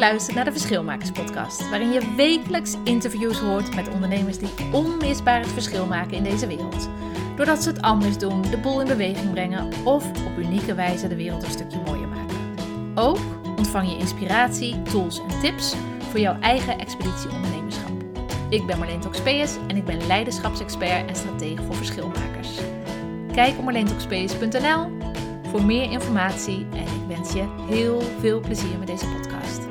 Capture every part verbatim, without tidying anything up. luistert naar de Verschilmakers Podcast, waarin je wekelijks interviews hoort met ondernemers die onmisbaar het verschil maken in deze wereld. Doordat ze het anders doen, de boel in beweging brengen of op unieke wijze de wereld een stukje mooier maken. Ook ontvang je inspiratie, tools en tips voor jouw eigen expeditie ondernemerschap. Ik ben Marleen Toxpees en ik ben leiderschapsexpert en stratege voor verschilmakers. Kijk op marleen toxpees punt n l voor meer informatie en ik wens je heel veel plezier met deze podcast.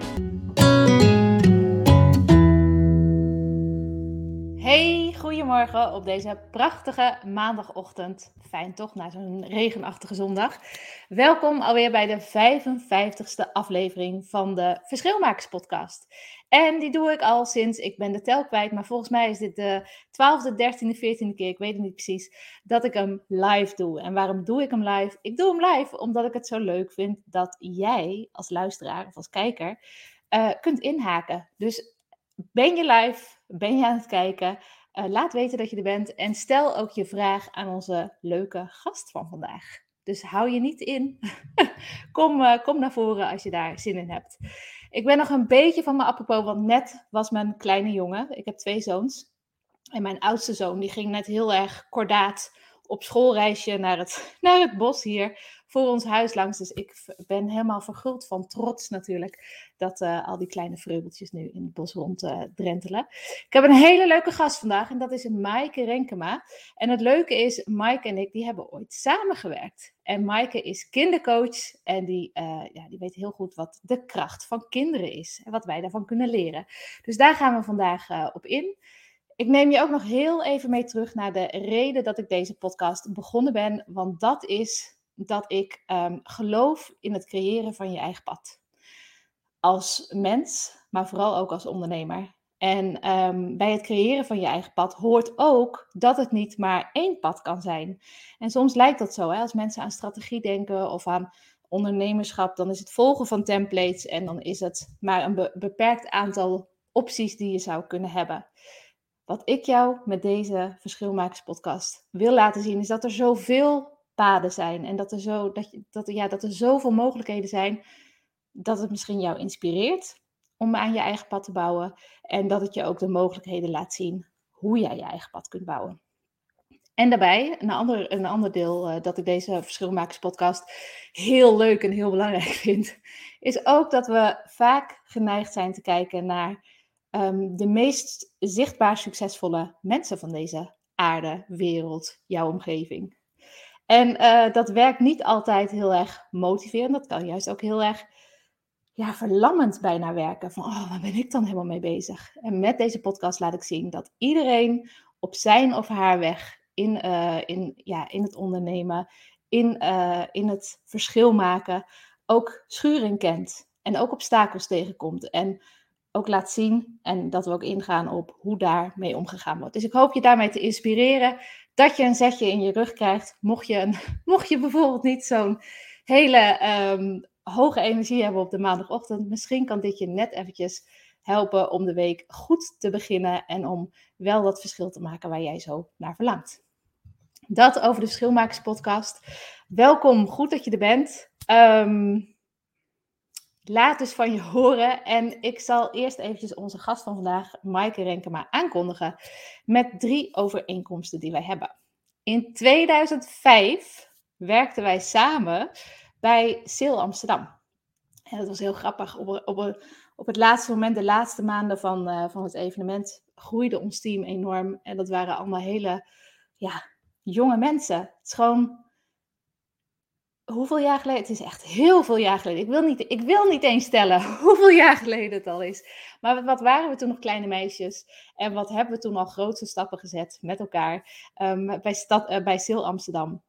Hey, goedemorgen op deze prachtige maandagochtend. Fijn toch, na zo'n regenachtige zondag. Welkom alweer bij de vijfenvijftigste aflevering van de Verschilmakers Podcast. En die doe ik al sinds, ik ben de tel kwijt, maar volgens mij is dit de twaalfde, dertiende, veertiende keer, ik weet het niet precies, dat ik hem live doe. En waarom doe ik hem live? Ik doe hem live omdat ik het zo leuk vind dat jij als luisteraar of als kijker uh, kunt inhaken. Dus ben je live, ben je aan het kijken, uh, laat weten dat je er bent en stel ook je vraag aan onze leuke gast van vandaag. Dus hou je niet in. kom, uh, kom naar voren als je daar zin in hebt. Ik ben nog een beetje van mijn apropos, want net was mijn kleine jongen. Ik heb twee zoons. En mijn oudste zoon die ging net heel erg kordaat op schoolreisje naar het, naar het bos hier voor ons huis langs. Dus ik ben helemaal verguld van trots natuurlijk dat uh, al die kleine vreubeltjes nu in het bos ronddrentelen. Uh, ik heb een hele leuke gast vandaag en dat is Maaike Renkema. En het leuke is, Maaike en ik die hebben ooit samengewerkt. En Maaike is kindercoach en die, uh, ja, die weet heel goed wat de kracht van kinderen is en wat wij daarvan kunnen leren. Dus daar gaan we vandaag uh, op in. Ik neem je ook nog heel even mee terug naar de reden dat ik deze podcast begonnen ben. Want dat is dat ik um, geloof in het creëren van je eigen pad. Als mens, maar vooral ook als ondernemer. En um, bij het creëren van je eigen pad hoort ook dat het niet maar één pad kan zijn. En soms lijkt dat zo, hè? Als mensen aan strategie denken of aan ondernemerschap, dan is het volgen van templates en dan is het maar een be- beperkt aantal opties die je zou kunnen hebben. Wat ik jou met deze Verschilmakerspodcast wil laten zien, is dat er zoveel paden zijn. En dat er, zo, dat, dat, ja, dat er zoveel mogelijkheden zijn, dat het misschien jou inspireert om aan je eigen pad te bouwen. En dat het je ook de mogelijkheden laat zien hoe jij je eigen pad kunt bouwen. En daarbij, een ander, een ander deel uh, dat ik deze Verschilmakerspodcast heel leuk en heel belangrijk vind, is ook dat we vaak geneigd zijn te kijken naar Um, de meest zichtbaar succesvolle mensen van deze aarde, wereld, jouw omgeving. En uh, dat werkt niet altijd heel erg motiverend. Dat kan juist ook heel erg ja, verlammend bijna werken. Van, oh, waar ben ik dan helemaal mee bezig? En met deze podcast laat ik zien dat iedereen op zijn of haar weg in, uh, in, ja, in het ondernemen, in, uh, in het verschil maken, ook schuring kent. En ook obstakels tegenkomt. En ook laat zien en dat we ook ingaan op hoe daarmee omgegaan wordt. Dus ik hoop je daarmee te inspireren, dat je een zetje in je rug krijgt. Mocht je, een, mocht je bijvoorbeeld niet zo'n hele um, hoge energie hebben op de maandagochtend, misschien kan dit je net eventjes helpen om de week goed te beginnen en om wel dat verschil te maken waar jij zo naar verlangt. Dat over de Verschilmakerspodcast. Welkom, goed dat je er bent. Um, Laat dus van je horen en ik zal eerst eventjes onze gast van vandaag, Maaike Renkema, aankondigen met drie overeenkomsten die wij hebben. In tweeduizend vijf werkten wij samen bij Sail Amsterdam. En dat was heel grappig. Op, op, op het laatste moment, de laatste maanden van, uh, van het evenement, groeide ons team enorm. En dat waren allemaal hele ja, jonge mensen. Het is gewoon... Hoeveel jaar geleden? Het is echt heel veel jaar geleden. Ik wil niet, ik wil niet eens tellen hoeveel jaar geleden het al is. Maar wat waren we toen nog kleine meisjes? En wat hebben we toen al grootste stappen gezet met elkaar? Um, bij, stad, uh, bij Sail Amsterdam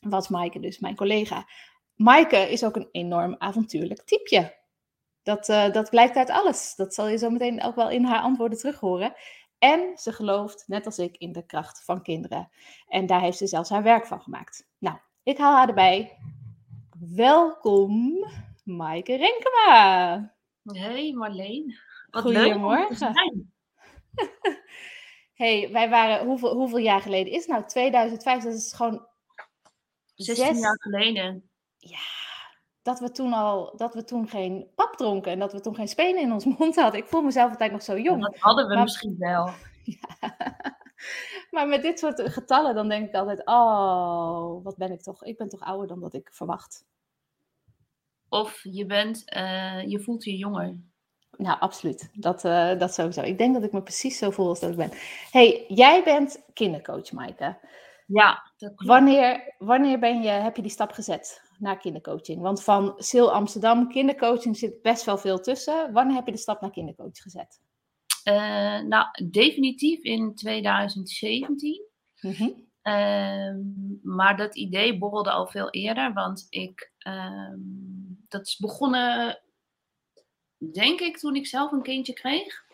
was Maaike dus mijn collega. Maaike is ook een enorm avontuurlijk typeje. Dat, uh, dat blijkt uit alles. Dat zal je zo meteen ook wel in haar antwoorden terug horen. En ze gelooft, net als ik, in de kracht van kinderen. En daar heeft ze zelfs haar werk van gemaakt. Nou, ik haal haar erbij. Welkom, Maaike Renkema. Hey Marleen. Wat goedemorgen. Leuk. Hey, wij waren, hoeveel, hoeveel jaar geleden is het nou? tweeduizend vijf, dat is gewoon... zestien zes... jaar geleden. Ja, dat we toen al, dat we toen geen pap dronken en dat we toen geen spenen in ons mond hadden. Ik voel mezelf altijd nog zo jong. Dat hadden we maar, misschien wel. Ja. Maar met dit soort getallen, dan denk ik altijd, oh, wat ben ik toch? Ik ben toch ouder dan dat ik verwacht. Of je bent, uh, je voelt je jonger. Nou, absoluut. Dat, uh, dat sowieso. Ik denk dat ik me precies zo voel als dat ik ben. Hey, jij bent kindercoach, Maaike. Ja, dat klopt. Wanneer, wanneer ben je, heb je die stap gezet naar kindercoaching? Want van Sail Amsterdam, kindercoaching zit best wel veel tussen. Wanneer heb je de stap naar kindercoach gezet? Uh, nou, definitief in twintig zeventien. Mm-hmm. Uh, maar dat idee borrelde al veel eerder. Want ik, uh, dat is begonnen, denk ik, toen ik zelf een kindje kreeg.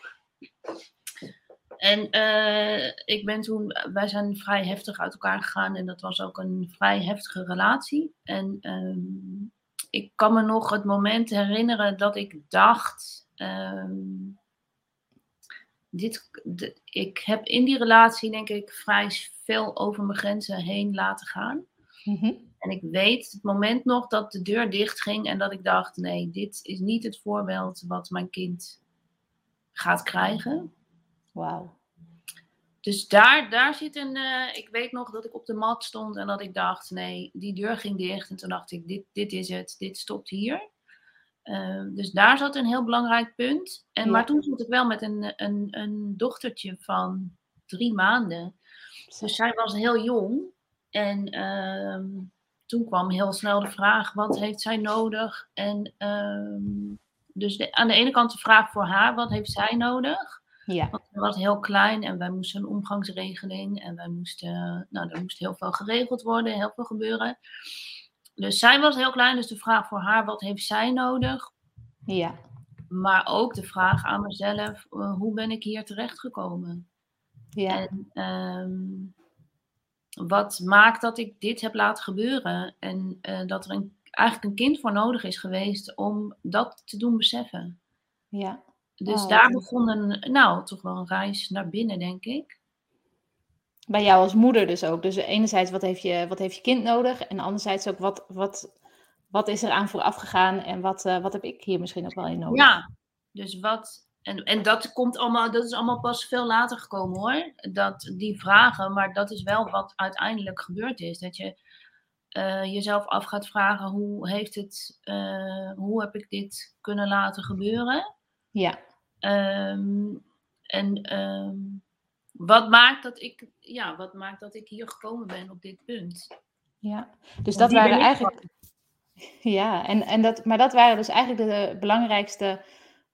En uh, ik ben toen, wij zijn vrij heftig uit elkaar gegaan. En dat was ook een vrij heftige relatie. En um, ik kan me nog het moment herinneren dat ik dacht... Um, dit, d- ik heb in die relatie, denk ik, vrij veel over mijn grenzen heen laten gaan. Mm-hmm. En ik weet het moment nog dat de deur dicht ging. En dat ik dacht, nee, dit is niet het voorbeeld wat mijn kind gaat krijgen. Wauw. Dus daar, daar zit een... Uh, ik weet nog dat ik op de mat stond en dat ik dacht... Nee, die deur ging dicht. En toen dacht ik, dit, dit is het. Dit stopt hier. Uh, dus daar zat een heel belangrijk punt. En, ja. Maar toen stond ik wel met een, een, een dochtertje van drie maanden. Dus zij was heel jong. En uh, toen kwam heel snel de vraag, wat heeft zij nodig? En uh, dus de, aan de ene kant de vraag voor haar, wat heeft zij nodig? Ja. Want het was heel klein en wij moesten een omgangsregeling en wij moesten, nou, er moest heel veel geregeld worden, heel veel gebeuren. Dus zij was heel klein, dus de vraag voor haar, wat heeft zij nodig? Ja. Maar ook de vraag aan mezelf, hoe ben ik hier terechtgekomen? Ja. En um, wat maakt dat ik dit heb laten gebeuren? En uh, dat er een, eigenlijk een kind voor nodig is geweest om dat te doen beseffen. Ja. Dus oh, daar begon een, nou, toch wel een reis naar binnen, denk ik. Bij jou als moeder dus ook. Dus enerzijds, wat heeft je, wat heeft je kind nodig? En anderzijds ook, wat, wat, wat is er aan vooraf gegaan? En wat, uh, wat heb ik hier misschien ook wel in nodig? Ja, dus wat... En, en dat, komt allemaal, dat is allemaal pas veel later gekomen, hoor. Dat, die vragen, maar dat is wel wat uiteindelijk gebeurd is. Dat je uh, jezelf af gaat vragen, hoe, heeft het, uh, hoe heb ik dit kunnen laten gebeuren? Ja. Um, en um, wat maakt dat ik, ja, wat maakt dat ik hier gekomen ben op dit punt? Ja, dus dat waren eigenlijk. Ja, en, en dat, maar dat waren dus eigenlijk de belangrijkste,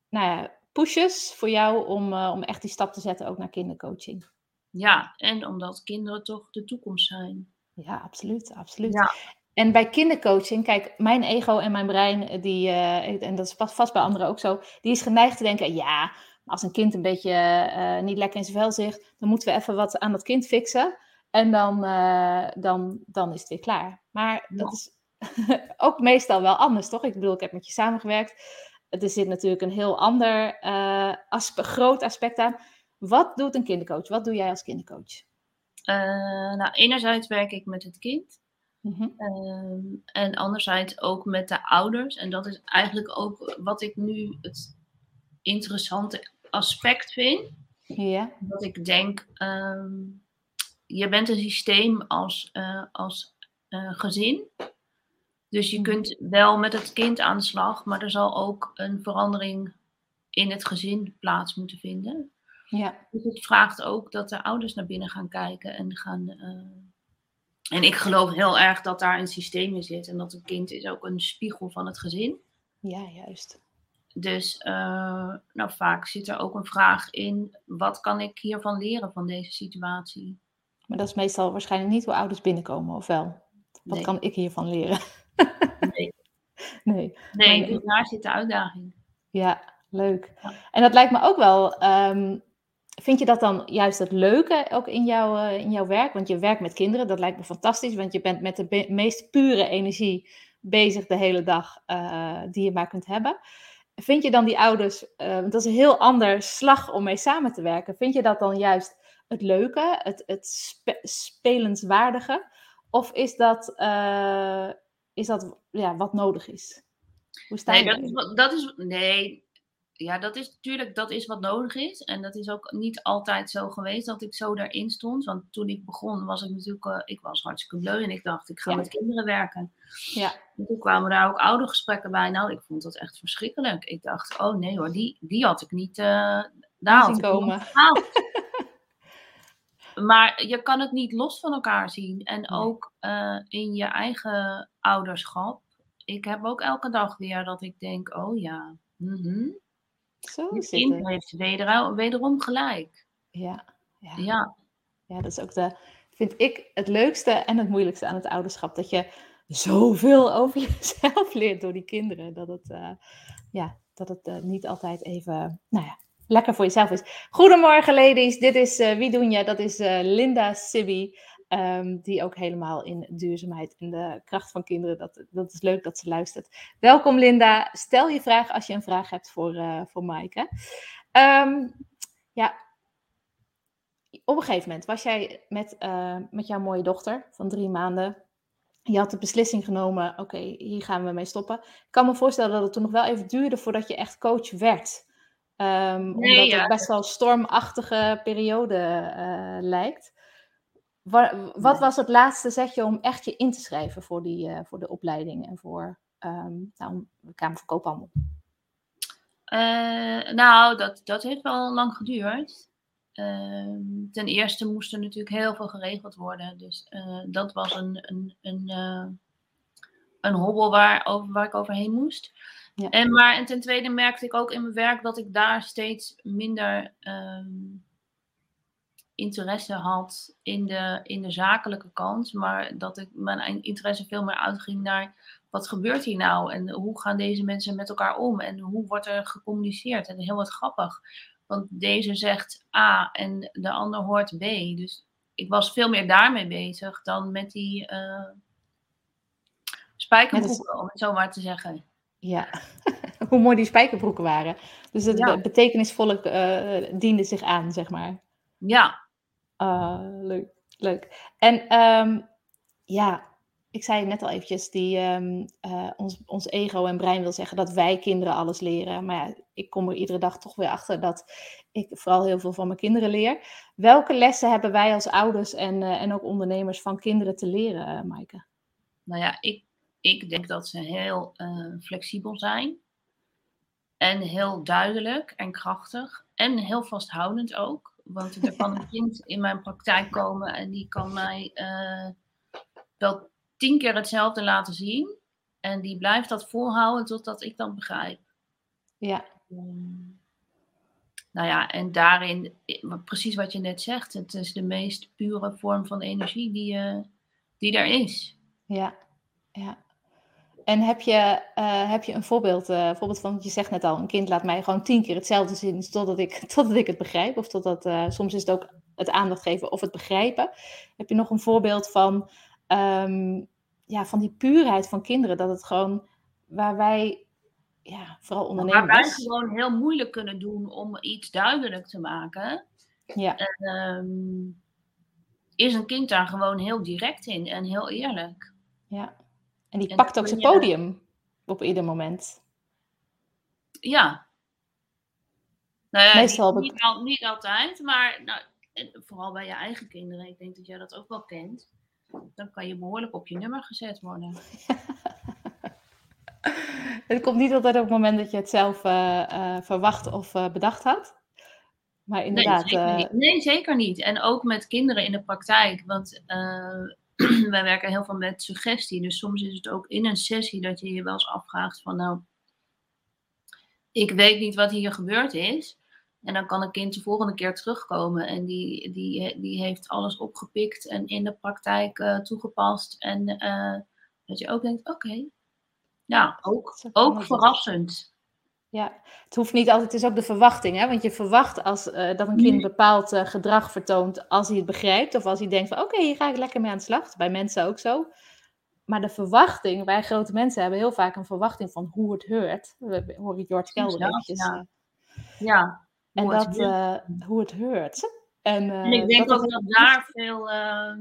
nou ja, pushes voor jou om, uh, om echt die stap te zetten ook naar kindercoaching. Ja, en omdat kinderen toch de toekomst zijn. Ja, absoluut, absoluut. Ja. En bij kindercoaching, kijk, mijn ego en mijn brein, die, uh, en dat is vast bij anderen ook zo, die is geneigd te denken, ja, als een kind een beetje uh, niet lekker in zijn vel zit, dan moeten we even wat aan dat kind fixen. En dan, uh, dan, dan is het weer klaar. Maar ja. Dat is ook meestal wel anders, toch? Ik bedoel, ik heb met je samengewerkt. Er zit natuurlijk een heel ander uh, aspe- groot aspect aan. Wat doet een kindercoach? Wat doe jij als kindercoach? Uh, nou, enerzijds werk ik met het kind. Mm-hmm. Um, en anderzijds ook met de ouders. En dat is eigenlijk ook wat ik nu het interessante aspect vind. Yeah. Dat ik denk, um, je bent een systeem als, uh, als uh, gezin. Dus je kunt wel met het kind aan de slag, maar er zal ook een verandering in het gezin plaats moeten vinden. Yeah. Dus het vraagt ook dat de ouders naar binnen gaan kijken en gaan... Uh, En ik geloof heel erg dat daar een systeem in zit. En dat een kind is ook een spiegel van het gezin. Ja, juist. Dus uh, nou, vaak zit er ook een vraag in. Wat kan ik hiervan leren van deze situatie? Maar dat is meestal waarschijnlijk niet hoe ouders binnenkomen, of wel? Wat nee. Kan ik hiervan leren? Nee. Nee, nee, dus daar zit de uitdaging. Ja, leuk. Ja. En dat lijkt me ook wel... Um, Vind je dat dan juist het leuke ook in, jou, uh, in jouw werk? Want je werkt met kinderen, dat lijkt me fantastisch. Want je bent met de be- meest pure energie bezig de hele dag uh, die je maar kunt hebben. Vind je dan die ouders, uh, dat is een heel ander slag om mee samen te werken. Vind je dat dan juist het leuke, het, het spe- spelenswaardige? Of is dat, uh, is dat ja, wat nodig is? Hoe sta je nee, dat, is, dat is Nee, ja, dat is natuurlijk dat is wat nodig is. En dat is ook niet altijd zo geweest dat ik zo daarin stond. Want toen ik begon was ik natuurlijk... Uh, ik was hartstikke bleu en ik dacht, ik ga ja. met kinderen werken. Ja. En toen kwamen daar ook oudergesprekken bij. Nou, ik vond dat echt verschrikkelijk. Ik dacht, oh nee hoor, die, die had ik niet... Uh, daar had ik komen. Niet Maar je kan het niet los van elkaar zien. En nee. ook uh, in je eigen ouderschap. Ik heb ook elke dag weer dat ik denk, oh ja, mm-hmm. Zo je kind het. heeft wederom, wederom gelijk. Ja, ja. Ja. Ja, dat is ook de, vind ik, het leukste en het moeilijkste aan het ouderschap. Dat je zoveel over jezelf leert door die kinderen. Dat het, uh, ja, dat het uh, niet altijd even, nou ja. lekker voor jezelf is. Goedemorgen ladies, dit is uh, Wie Doen Je? Dat is uh, Linda Sibby, um, die ook helemaal in duurzaamheid en de kracht van kinderen, dat, dat is leuk dat ze luistert. Welkom Linda, stel je vraag als je een vraag hebt voor, uh, voor Maaike. Um, ja, op een gegeven moment was jij met, uh, met jouw mooie dochter van drie maanden, je had de beslissing genomen, oké, okay, hier gaan we mee stoppen. Ik kan me voorstellen dat het toen nog wel even duurde voordat je echt coach werd. Um, nee, omdat ja. het best wel een stormachtige periode uh, lijkt. Wa- wat nee. was het laatste zetje om echt je in te schrijven voor, die, uh, voor de opleiding en voor um, nou, de Kamer van Koophandel? Uh, nou, dat, dat heeft wel lang geduurd. Uh, ten eerste moest er natuurlijk heel veel geregeld worden. Dus uh, dat was een, een, een, uh, een hobbel waar, over, waar ik overheen moest. Ja. En, maar, en ten tweede merkte ik ook in mijn werk dat ik daar steeds minder um, interesse had in de, in de zakelijke kant. Maar dat ik mijn interesse veel meer uitging naar wat gebeurt hier nou? En hoe gaan deze mensen met elkaar om? En hoe wordt er gecommuniceerd? En heel wat grappig. Want deze zegt A en de ander hoort B. Dus ik was veel meer daarmee bezig dan met die uh, spijkerbroeken, om het zo maar te zeggen. Ja, hoe mooi die spijkerbroeken waren. Dus het ja. betekenisvolle uh, diende zich aan, zeg maar. Ja. Uh, leuk, leuk. En um, ja, ik zei net al eventjes, die, um, uh, ons, ons ego en brein wil zeggen dat wij kinderen alles leren. Maar ja, ik kom er iedere dag toch weer achter dat ik vooral heel veel van mijn kinderen leer. Welke lessen hebben wij als ouders en, uh, en ook ondernemers van kinderen te leren, uh, Maaike? Nou ja, ik... Ik denk dat ze heel uh, flexibel zijn. En heel duidelijk en krachtig. En heel vasthoudend ook. Want er kan een kind in mijn praktijk komen. En die kan mij uh, wel tien keer hetzelfde laten zien. En die blijft dat volhouden totdat ik dat begrijp. Ja. Um, nou ja, en daarin, precies wat je net zegt. Het is de meest pure vorm van energie die, uh, die er is. Ja. Ja. En heb je, uh, heb je een voorbeeld, uh, voorbeeld van, je zegt net al, een kind laat mij gewoon tien keer hetzelfde zien totdat ik, totdat ik het begrijp. Of totdat, uh, soms is het ook het aandacht geven of het begrijpen. Heb je nog een voorbeeld van, um, ja, van die puurheid van kinderen? Dat het gewoon, waar wij, ja, vooral ondernemers... Waar wij gewoon heel moeilijk kunnen doen om iets duidelijk te maken. Ja. En, um, is een kind daar gewoon heel direct in en heel eerlijk. Ja, en die en pakt ook zijn podium op ieder moment. Ja. Nou ja, meestal niet, niet, al, niet altijd, maar nou, vooral bij je eigen kinderen. Ik denk dat jij dat ook wel kent. Dan kan je behoorlijk op je nummer gezet worden. Het komt niet altijd op het moment dat je het zelf uh, uh, verwacht of uh, bedacht had. Maar inderdaad... Nee zeker, niet. nee, zeker niet. En ook met kinderen in de praktijk, want... Uh, Wij werken heel veel met suggestie. Dus soms is het ook in een sessie dat je je wel eens afvraagt van... nou, ik weet niet wat hier gebeurd is. En dan kan een kind de volgende keer terugkomen. En die, die, die heeft alles opgepikt en in de praktijk uh, toegepast. En uh, dat je ook denkt, oké. Okay. Ja, ook, ook verrassend. Ja, het hoeft niet altijd, het is ook de verwachting, hè? Want je verwacht als, uh, dat een kind bepaald uh, gedrag vertoont als hij het begrijpt. Of als hij denkt van oké, okay, hier ga ik lekker mee aan de slag. Bij mensen ook zo. Maar de verwachting, wij grote mensen hebben heel vaak een verwachting van hoe het heurt. We horen George Kelder eventjes. Ja, ja. En hoe dat, het uh, hoe het heurt. En, uh, en ik denk dat ook dat daar veel... Uh...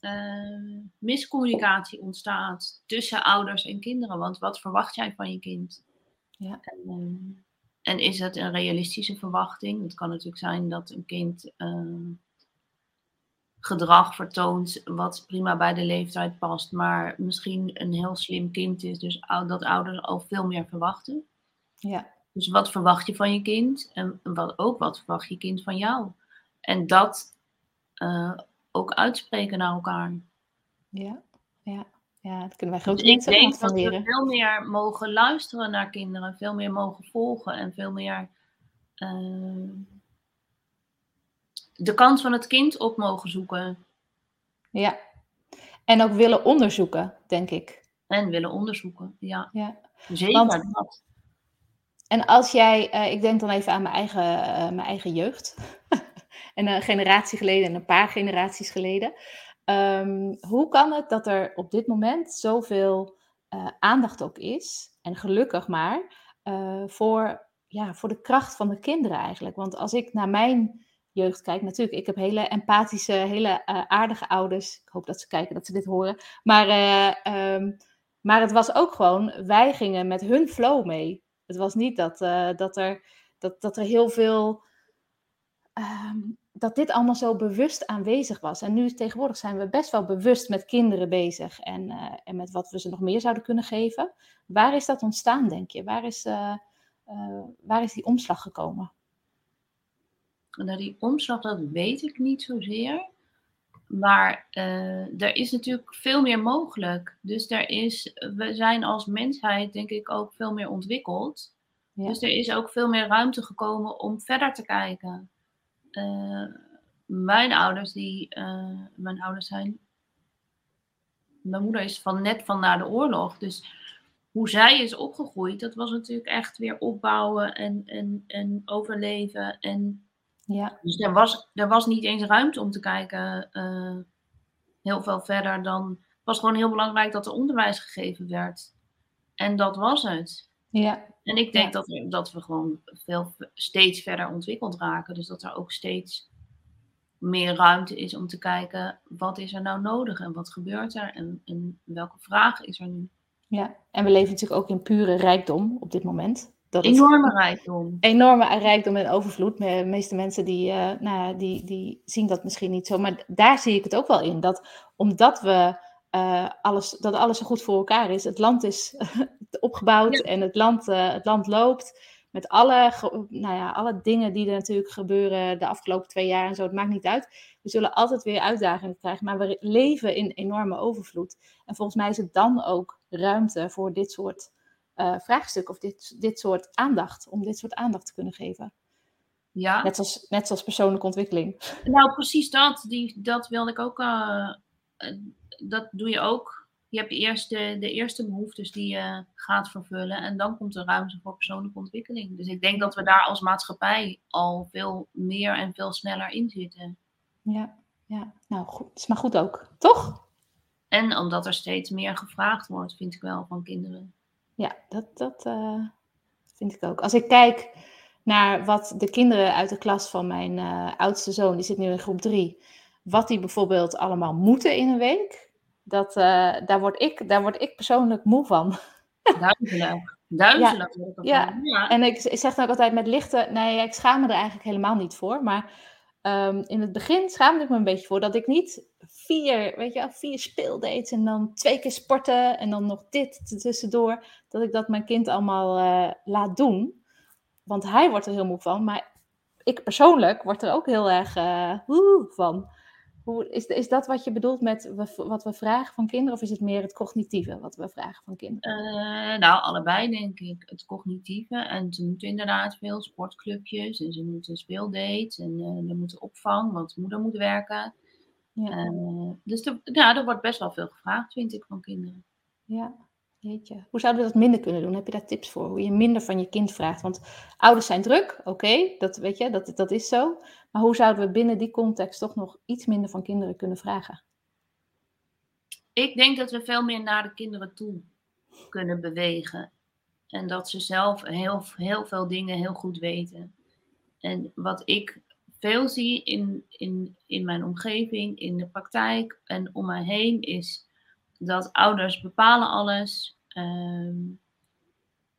uh, miscommunicatie ontstaat tussen ouders en kinderen. Want wat verwacht jij van je kind? Ja. En, uh, en is dat een realistische verwachting? Het kan natuurlijk zijn dat een kind uh, gedrag vertoont wat prima bij de leeftijd past, maar misschien een heel slim kind is, dus dat ouders al veel meer verwachten. Ja. Dus wat verwacht je van je kind? En wat, ook wat verwacht je kind van jou? En dat uh, ook uitspreken naar elkaar. Ja, ja, ja, dat kunnen wij grote dus mensen ook van leren. Ik denk dat we veel meer mogen luisteren naar kinderen, veel meer mogen volgen en veel meer uh, de kant van het kind op mogen zoeken. Ja, en ook willen onderzoeken, denk ik. En willen onderzoeken, ja. ja. Zeker Want... dat. En als jij, uh, ik denk dan even aan mijn eigen, uh, mijn eigen jeugd. en een generatie geleden en een paar generaties geleden. Um, hoe kan het dat er op dit moment zoveel uh, aandacht ook is? En gelukkig maar, uh, voor, ja, voor de kracht van de kinderen eigenlijk. Want als ik naar mijn jeugd kijk, natuurlijk, ik heb hele empathische, hele uh, aardige ouders. Ik hoop dat ze kijken, dat ze dit horen. Maar, uh, um, maar het was ook gewoon, wij gingen met hun flow mee. Het was niet dat, uh, dat, er, dat, dat er heel veel... Uh, dat dit allemaal zo bewust aanwezig was. En nu tegenwoordig zijn we best wel bewust met kinderen bezig. En, uh, en met wat we ze nog meer zouden kunnen geven. Waar is dat ontstaan, denk je? Waar is, uh, uh, waar is die omslag gekomen? Nou, die omslag, dat weet ik niet zozeer. Maar uh, er is natuurlijk veel meer mogelijk. Dus er is, we zijn als mensheid denk ik ook veel meer ontwikkeld. Ja. Dus er is ook veel meer ruimte gekomen om verder te kijken. Uh, mijn ouders die, uh, mijn ouders zijn, mijn moeder is van net van na de oorlog. Dus hoe zij is opgegroeid, dat was natuurlijk echt weer opbouwen en, en, en overleven en... Ja. Dus er was, er was niet eens ruimte om te kijken uh, heel veel verder dan... Het was gewoon heel belangrijk dat er onderwijs gegeven werd. En dat was het. Ja. En ik denk ja. dat, dat we gewoon veel, steeds verder ontwikkeld raken. Dus dat er ook steeds meer ruimte is om te kijken... wat is er nou nodig en wat gebeurt er en, en welke vraag is er nu. Ja, en we leven natuurlijk ook in pure rijkdom op dit moment... Dat enorme rijkdom. Enorme rijkdom en overvloed. De meeste mensen die, uh, nou, die, die zien dat misschien niet zo. Maar daar zie ik het ook wel in. Dat omdat we, uh, alles, dat alles zo goed voor elkaar is. Het land is opgebouwd ja. en het land, uh, het land loopt. Met alle, ge, nou ja, alle dingen die er natuurlijk gebeuren de afgelopen twee jaar en zo. Het maakt niet uit. We zullen altijd weer uitdagingen krijgen. Maar we leven in enorme overvloed. En volgens mij is het dan ook ruimte voor dit soort... Uh, vraagstuk of dit, dit soort aandacht, om dit soort aandacht te kunnen geven. Ja. Net zoals, net zoals persoonlijke ontwikkeling. Nou, precies dat. Die, dat wilde ik ook. Uh, uh, dat doe je ook. Je hebt eerst de, de eerste behoeftes die je gaat vervullen en dan komt er ruimte voor persoonlijke ontwikkeling. Dus ik denk dat we daar als maatschappij al veel meer en veel sneller in zitten. Ja, ja. Nou, goed. Is maar goed ook, toch? En omdat er steeds meer gevraagd wordt, vind ik wel, van kinderen. Ja, dat, dat uh, vind ik ook. Als ik kijk naar wat de kinderen uit de klas van mijn uh, oudste zoon, die zit nu in groep drie, wat die bijvoorbeeld allemaal moeten in een week, dat, uh, daar, word ik, daar word ik persoonlijk moe van. Duizelig. Duizelig. Ja, ja. ja. En ik, ik zeg dan ook altijd met lichte, nee, ik schaam me er eigenlijk helemaal niet voor, maar um, in het begin schaamde ik me een beetje voor dat ik niet vier, weet je, vier speeldates en dan twee keer sporten en dan nog dit tussendoor, dat ik dat mijn kind allemaal uh, laat doen. Want hij wordt er heel moe van, maar ik persoonlijk word er ook heel erg uh, van. Hoe, is, is dat wat je bedoelt met we, wat we vragen van kinderen, of is het meer het cognitieve wat we vragen van kinderen? Uh, nou, allebei denk ik. Het cognitieve, en ze moeten inderdaad veel sportclubjes en ze moeten speeldates en uh, ze moeten opvang, want moeder moet werken. Ja. Uh, dus er, ja, er wordt best wel veel gevraagd, vind ik, van kinderen. Ja, jeetje. Hoe zouden we dat minder kunnen doen? Heb je daar tips voor? Hoe je minder van je kind vraagt? Want ouders zijn druk, oké, okay, dat weet je, dat, dat is zo. Maar hoe zouden we binnen die context toch nog iets minder van kinderen kunnen vragen? Ik denk dat we veel meer naar de kinderen toe kunnen bewegen. En dat ze zelf heel, heel veel dingen heel goed weten. En wat ik veel zie in, in, in mijn omgeving, in de praktijk en om mij heen, is dat ouders bepalen alles. Um,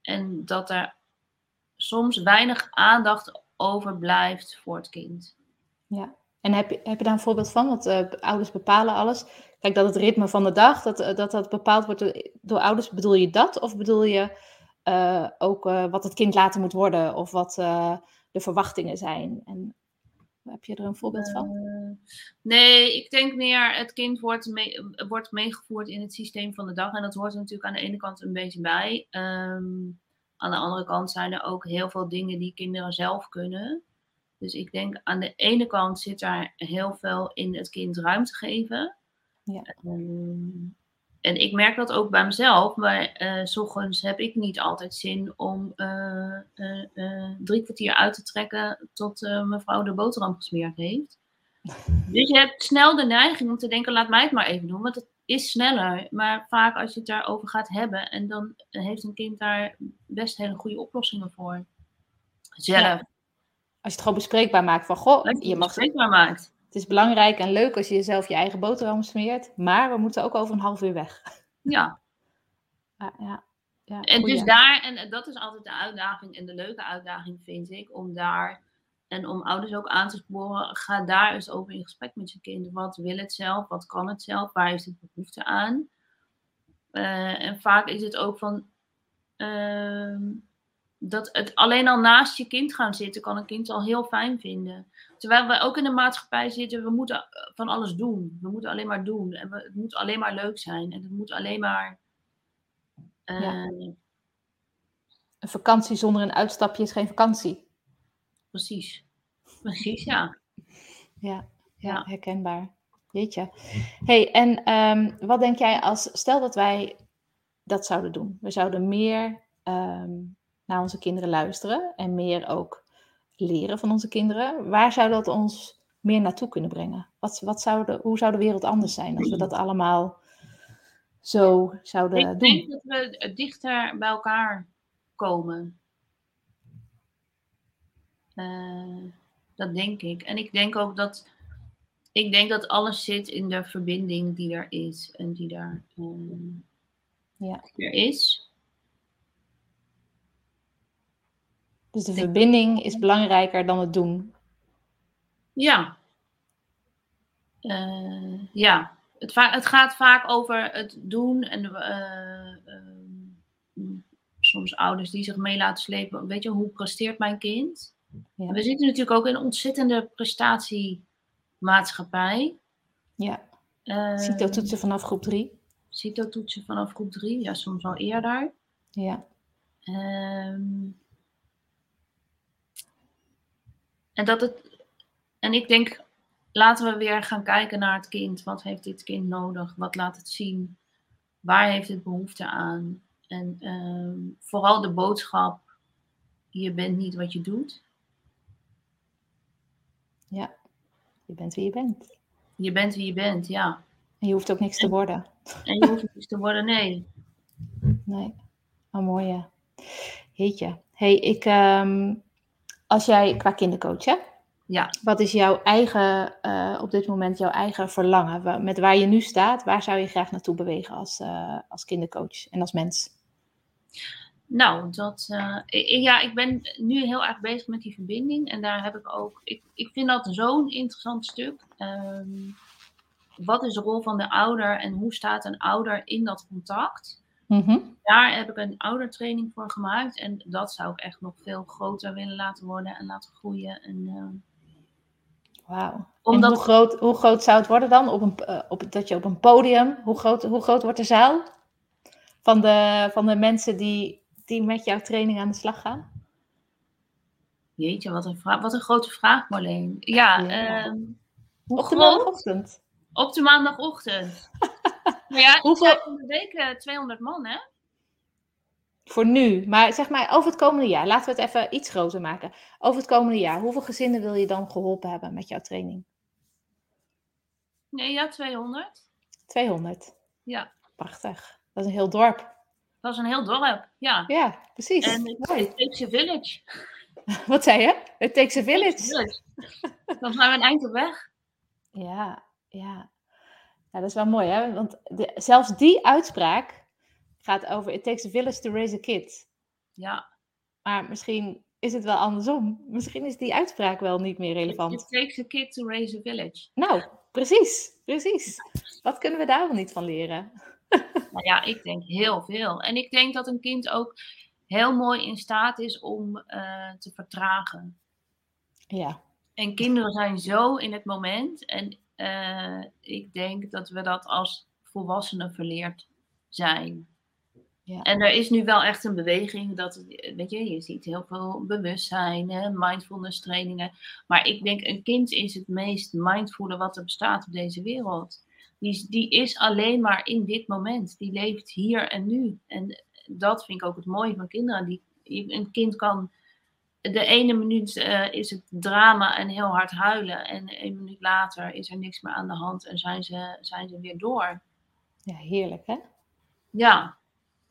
en dat er soms weinig aandacht overblijft voor het kind. Ja, en heb je, heb je daar een voorbeeld van? Want uh, ouders bepalen alles. Kijk, dat het ritme van de dag, dat dat, dat bepaald wordt door, door ouders. Bedoel je dat? Of bedoel je uh, ook uh, wat het kind later moet worden? Of wat uh, de verwachtingen zijn? En heb je er een voorbeeld van? Uh, nee, ik denk meer het kind wordt, mee, wordt meegevoerd in het systeem van de dag. En dat hoort er natuurlijk aan de ene kant een beetje bij. Um, aan de andere kant zijn er ook heel veel dingen die kinderen zelf kunnen. Dus ik denk aan de ene kant zit daar heel veel in het kind ruimte geven. Ja. Um, en ik merk dat ook bij mezelf. Maar uh, 's ochtends heb ik niet altijd zin om uh, uh, uh, drie kwartier uit te trekken tot uh, mevrouw de boterham gesmeerd heeft. Dus je hebt snel de neiging om te denken, laat mij het maar even doen. Want het is sneller. Maar vaak als je het daarover gaat hebben. En dan heeft een kind daar best hele goede oplossingen voor. Zelf. Ja. Als je het gewoon bespreekbaar maakt van, goh, je, je mag bespreekbaar maakt. Het is belangrijk en leuk als je jezelf je eigen boterham smeert, maar we moeten ook over een half uur weg. Ja. ja, ja, ja en dus daar, en dat is altijd de uitdaging en de leuke uitdaging vind ik, om daar, en om ouders ook aan te sporen, ga daar eens over in gesprek met je kind. Wat wil het zelf? Wat kan het zelf? Waar heeft het behoefte aan? Uh, en vaak is het ook van... Uh, dat het alleen al naast je kind gaan zitten, kan een kind al heel fijn vinden. Terwijl we ook in de maatschappij zitten, we moeten van alles doen. We moeten alleen maar doen. En we, het moet alleen maar leuk zijn. En het moet alleen maar... Uh... Ja. Een vakantie zonder een uitstapje is geen vakantie. Precies. Precies, ja. Ja, ja, herkenbaar. Jeetje. Hey, en um, wat denk jij als... Stel dat wij dat zouden doen. We zouden meer... Um, naar onze kinderen luisteren en meer ook leren van onze kinderen. Waar zou dat ons meer naartoe kunnen brengen? Wat, wat zou de, hoe zou de wereld anders zijn als we dat allemaal zo zouden doen? Ik denk dat we dichter bij elkaar komen. Uh, dat denk ik. En ik denk ook dat... Ik denk dat alles zit in de verbinding die er is. En die daar, um, ja. die er is... Dus de verbinding is belangrijker dan het doen. Ja. Uh, ja. Het, va- het gaat vaak over het doen. En uh, uh, soms ouders die zich mee laten slepen. Weet je, hoe presteert mijn kind? Ja. We zitten natuurlijk ook in een ontzettende prestatiemaatschappij. Ja. Uh, CITO-toetsen vanaf groep drie. CITO-toetsen vanaf groep drie. Ja, soms al eerder. Ja. Ehm... Uh, En, dat het, en ik denk, laten we weer gaan kijken naar het kind. Wat heeft dit kind nodig? Wat laat het zien? Waar heeft het behoefte aan? En um, vooral de boodschap, je bent niet wat je doet. Ja, je bent wie je bent. Je bent wie je bent, ja. En je hoeft ook niks en, te worden. En je hoeft niks te worden, nee. Nee, oh mooi ja. Jeetje. Hé, hey, ik... Um... Als jij qua kindercoach, hè? Ja. Wat is jouw eigen, uh, op dit moment jouw eigen verlangen? Waar, met waar je nu staat, waar zou je graag naartoe bewegen als, uh, als kindercoach en als mens? Nou, dat, uh, ja, ik ben nu heel erg bezig met die verbinding. En daar heb ik ook, ik, ik vind dat zo'n interessant stuk. Um, wat is de rol van de ouder en hoe staat een ouder in dat contact? Mm-hmm. Daar heb ik een oudertraining voor gemaakt. En dat zou ik echt nog veel groter willen laten worden en laten groeien. En, uh... Wauw. Omdat... En hoe, groot, hoe groot zou het worden dan? Op een, uh, op, dat je op een podium... Hoe groot, hoe groot wordt de zaal? Van de, van de mensen die, die met jouw training aan de slag gaan? Jeetje, wat een, vra- wat een grote vraag, Marleen. Ja, ja. Uh, op de maandagochtend. Op de maandagochtend. Maar ja, hoeveel... in de week uh, tweehonderd man, hè? Voor nu. Maar zeg maar, over het komende jaar. Laten we het even iets groter maken. Over het komende jaar. Hoeveel gezinnen wil je dan geholpen hebben met jouw training? Nee, ja, tweehonderd. tweehonderd. Ja. Prachtig. Dat is een heel dorp. Dat is een heel dorp, ja. Ja, precies. En het is een village. Wat zei je? It takes a village. Dan zijn we een eind op weg. Ja, ja. Nou, dat is wel mooi, hè? Want de, zelfs die uitspraak gaat over... It takes a village to raise a kid. Ja. Maar misschien is het wel andersom. Misschien is die uitspraak wel niet meer relevant. It takes a kid to raise a village. Nou, precies. Precies. Wat kunnen we daar wel niet van leren? Nou ja, ik denk heel veel. En ik denk dat een kind ook heel mooi in staat is om uh, te vertragen. Ja. En kinderen zijn zo in het moment. En uh, ik denk dat we dat als volwassenen verleerd zijn. Ja. En er is nu wel echt een beweging. Dat, weet je, je ziet heel veel bewustzijn, hè, mindfulness trainingen. Maar ik denk, een kind is het meest mindfulle wat er bestaat op deze wereld. Die, die is alleen maar in dit moment. Die leeft hier en nu. En dat vind ik ook het mooie van kinderen. Die, een kind kan... De ene minuut uh, is het drama en heel hard huilen. En één minuut later is er niks meer aan de hand. En zijn ze, zijn ze weer door. Ja, heerlijk, hè? Ja.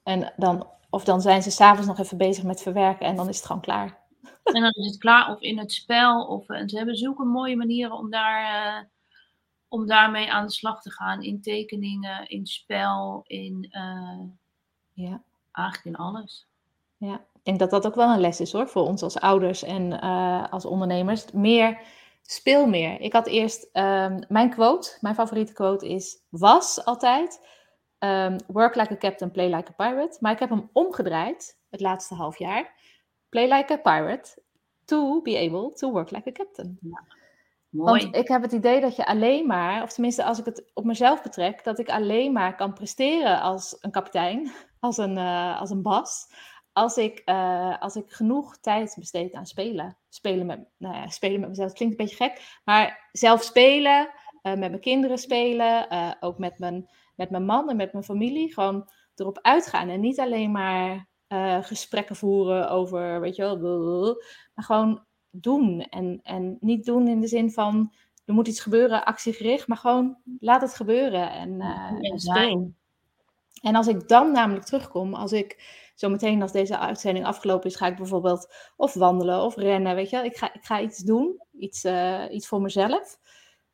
En dan, of dan zijn ze 's avonds nog even bezig met verwerken. En dan is het gewoon klaar. En dan is het klaar. Of in het spel. Of, en ze hebben zulke mooie manieren om daar... Uh, om daarmee aan de slag te gaan. In tekeningen, in spel, in... Uh, ja. Eigenlijk in alles. Ja, ik denk dat dat ook wel een les is, hoor. Voor ons als ouders en uh, als ondernemers. Meer, speel meer. Ik had eerst... Um, mijn quote, mijn favoriete quote is... Was altijd... Um, work like a captain, play like a pirate. Maar ik heb hem omgedraaid. Het laatste half jaar. Play like a pirate. To be able to work like a captain. Ja. Mooi. Want ik heb het idee dat je alleen maar, of tenminste als ik het op mezelf betrek, dat ik alleen maar kan presteren als een kapitein, als een, uh, als een bas, als ik, uh, als ik genoeg tijd besteed aan spelen. Spelen met, nou ja, spelen met mezelf klinkt een beetje gek, maar zelf spelen, uh, met mijn kinderen spelen, uh, ook met mijn, met mijn man en met mijn familie, gewoon erop uitgaan en niet alleen maar uh, gesprekken voeren over, weet je wel, blablabla, maar gewoon doen. En, en niet doen in de zin van, er moet iets gebeuren, actiegericht, maar gewoon laat het gebeuren en, uh, en spelen. En als ik dan namelijk terugkom, als ik zo meteen als deze uitzending afgelopen is, ga ik bijvoorbeeld of wandelen of rennen, weet je wel. Ik ga, ik ga iets doen, iets, uh, iets voor mezelf.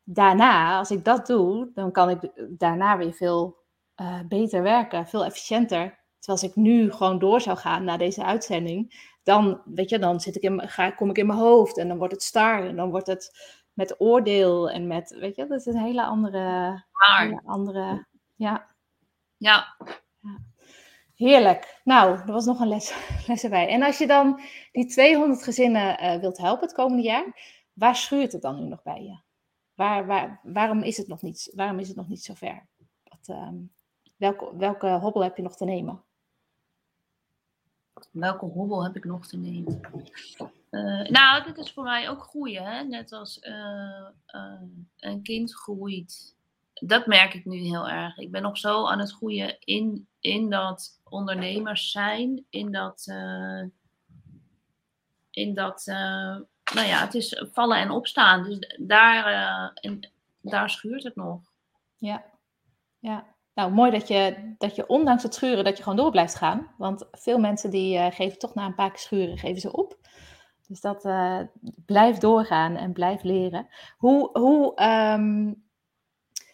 Daarna, als ik dat doe, dan kan ik daarna weer veel uh, beter werken, veel efficiënter. Terwijl als ik nu gewoon door zou gaan na deze uitzending, dan, weet je, dan zit ik in, ga, kom ik in mijn hoofd en dan wordt het star. En dan wordt het met oordeel en met, weet je, dat is een hele andere... Hele andere ja. ja. Ja. Heerlijk. Nou, er was nog een les, les erbij. En als je dan die tweehonderd gezinnen uh, wilt helpen het komende jaar, waar schuurt het dan nu nog bij je? Waar, waar, waarom is het nog niet, waarom is het nog niet zover? Wat, uh, welke, welke hobbel heb je nog te nemen? Welke hobbel heb ik nog te nemen? Uh, nou, dit is voor mij ook groeien. Hè? Net als uh, uh, een kind groeit. Dat merk ik nu heel erg. Ik ben nog zo aan het groeien in, in dat ondernemers zijn. In dat... Uh, in dat uh, nou ja, het is vallen en opstaan. Dus daar, uh, en daar schuurt het nog. Ja, ja. Nou, mooi dat je, dat je ondanks het schuren, dat je gewoon door blijft gaan. Want veel mensen die uh, geven toch na een paar keer schuren, geven ze op. Dus dat uh, blijf doorgaan en blijf leren. Hoe, hoe um,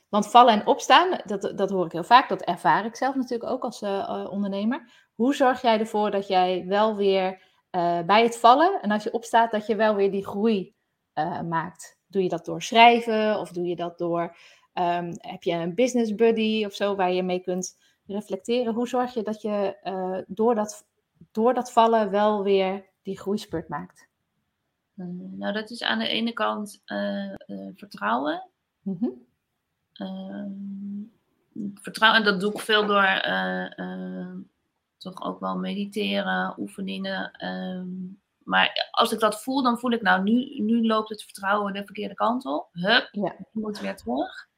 want vallen en opstaan, dat, dat hoor ik heel vaak. Dat ervaar ik zelf natuurlijk ook als uh, ondernemer. Hoe zorg jij ervoor dat jij wel weer uh, bij het vallen, en als je opstaat, dat je wel weer die groei uh, maakt? Doe je dat door schrijven of doe je dat door... Um, heb je een business buddy of zo waar je mee kunt reflecteren? Hoe zorg je dat je uh, door, dat, door dat vallen wel weer die groeispurt maakt? Nou, dat is aan de ene kant uh, uh, vertrouwen. Mm-hmm. Uh, vertrouwen, en dat doe ik veel door uh, uh, toch ook wel mediteren, oefeningen. Uh, maar als ik dat voel, dan voel ik nou, nu, nu loopt het vertrouwen de verkeerde kant op. Hup, ja. Je moet weer terug.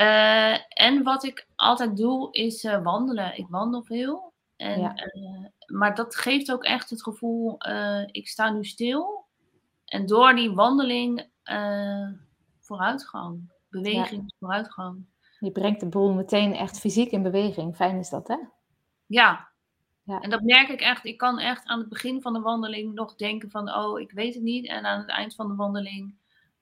Uh, en wat ik altijd doe is uh, wandelen. Ik wandel veel. En, ja. uh, maar dat geeft ook echt het gevoel, uh, ik sta nu stil. En door die wandeling uh, vooruitgang. Beweging ja. Vooruitgang. Je brengt de boel meteen echt fysiek in beweging. Fijn is dat, hè? Ja. Ja. En dat merk ik echt. Ik kan echt aan het begin van de wandeling nog denken van, oh, ik weet het niet. En aan het eind van de wandeling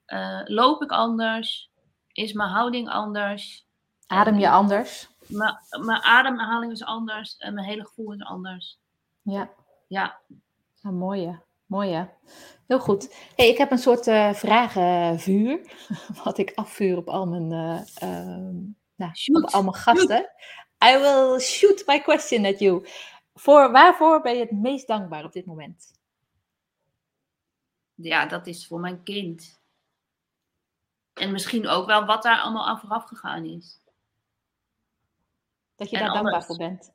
uh, loop ik anders. Is mijn houding anders. Adem je anders. Mijn, mijn ademhaling is anders. En mijn hele gevoel is anders. Ja. Ja. Nou, mooie. Mooie. Heel goed. Hey, ik heb een soort uh, vragenvuur. Wat ik afvuur op al mijn, uh, uh, nou, op al mijn gasten. Shoot. I will shoot my question at you. Voor, waarvoor ben je het meest dankbaar op dit moment? Ja, dat is voor mijn kind. En misschien ook wel wat daar allemaal aan vooraf gegaan is. Dat je en daar dankbaar anders. Voor bent?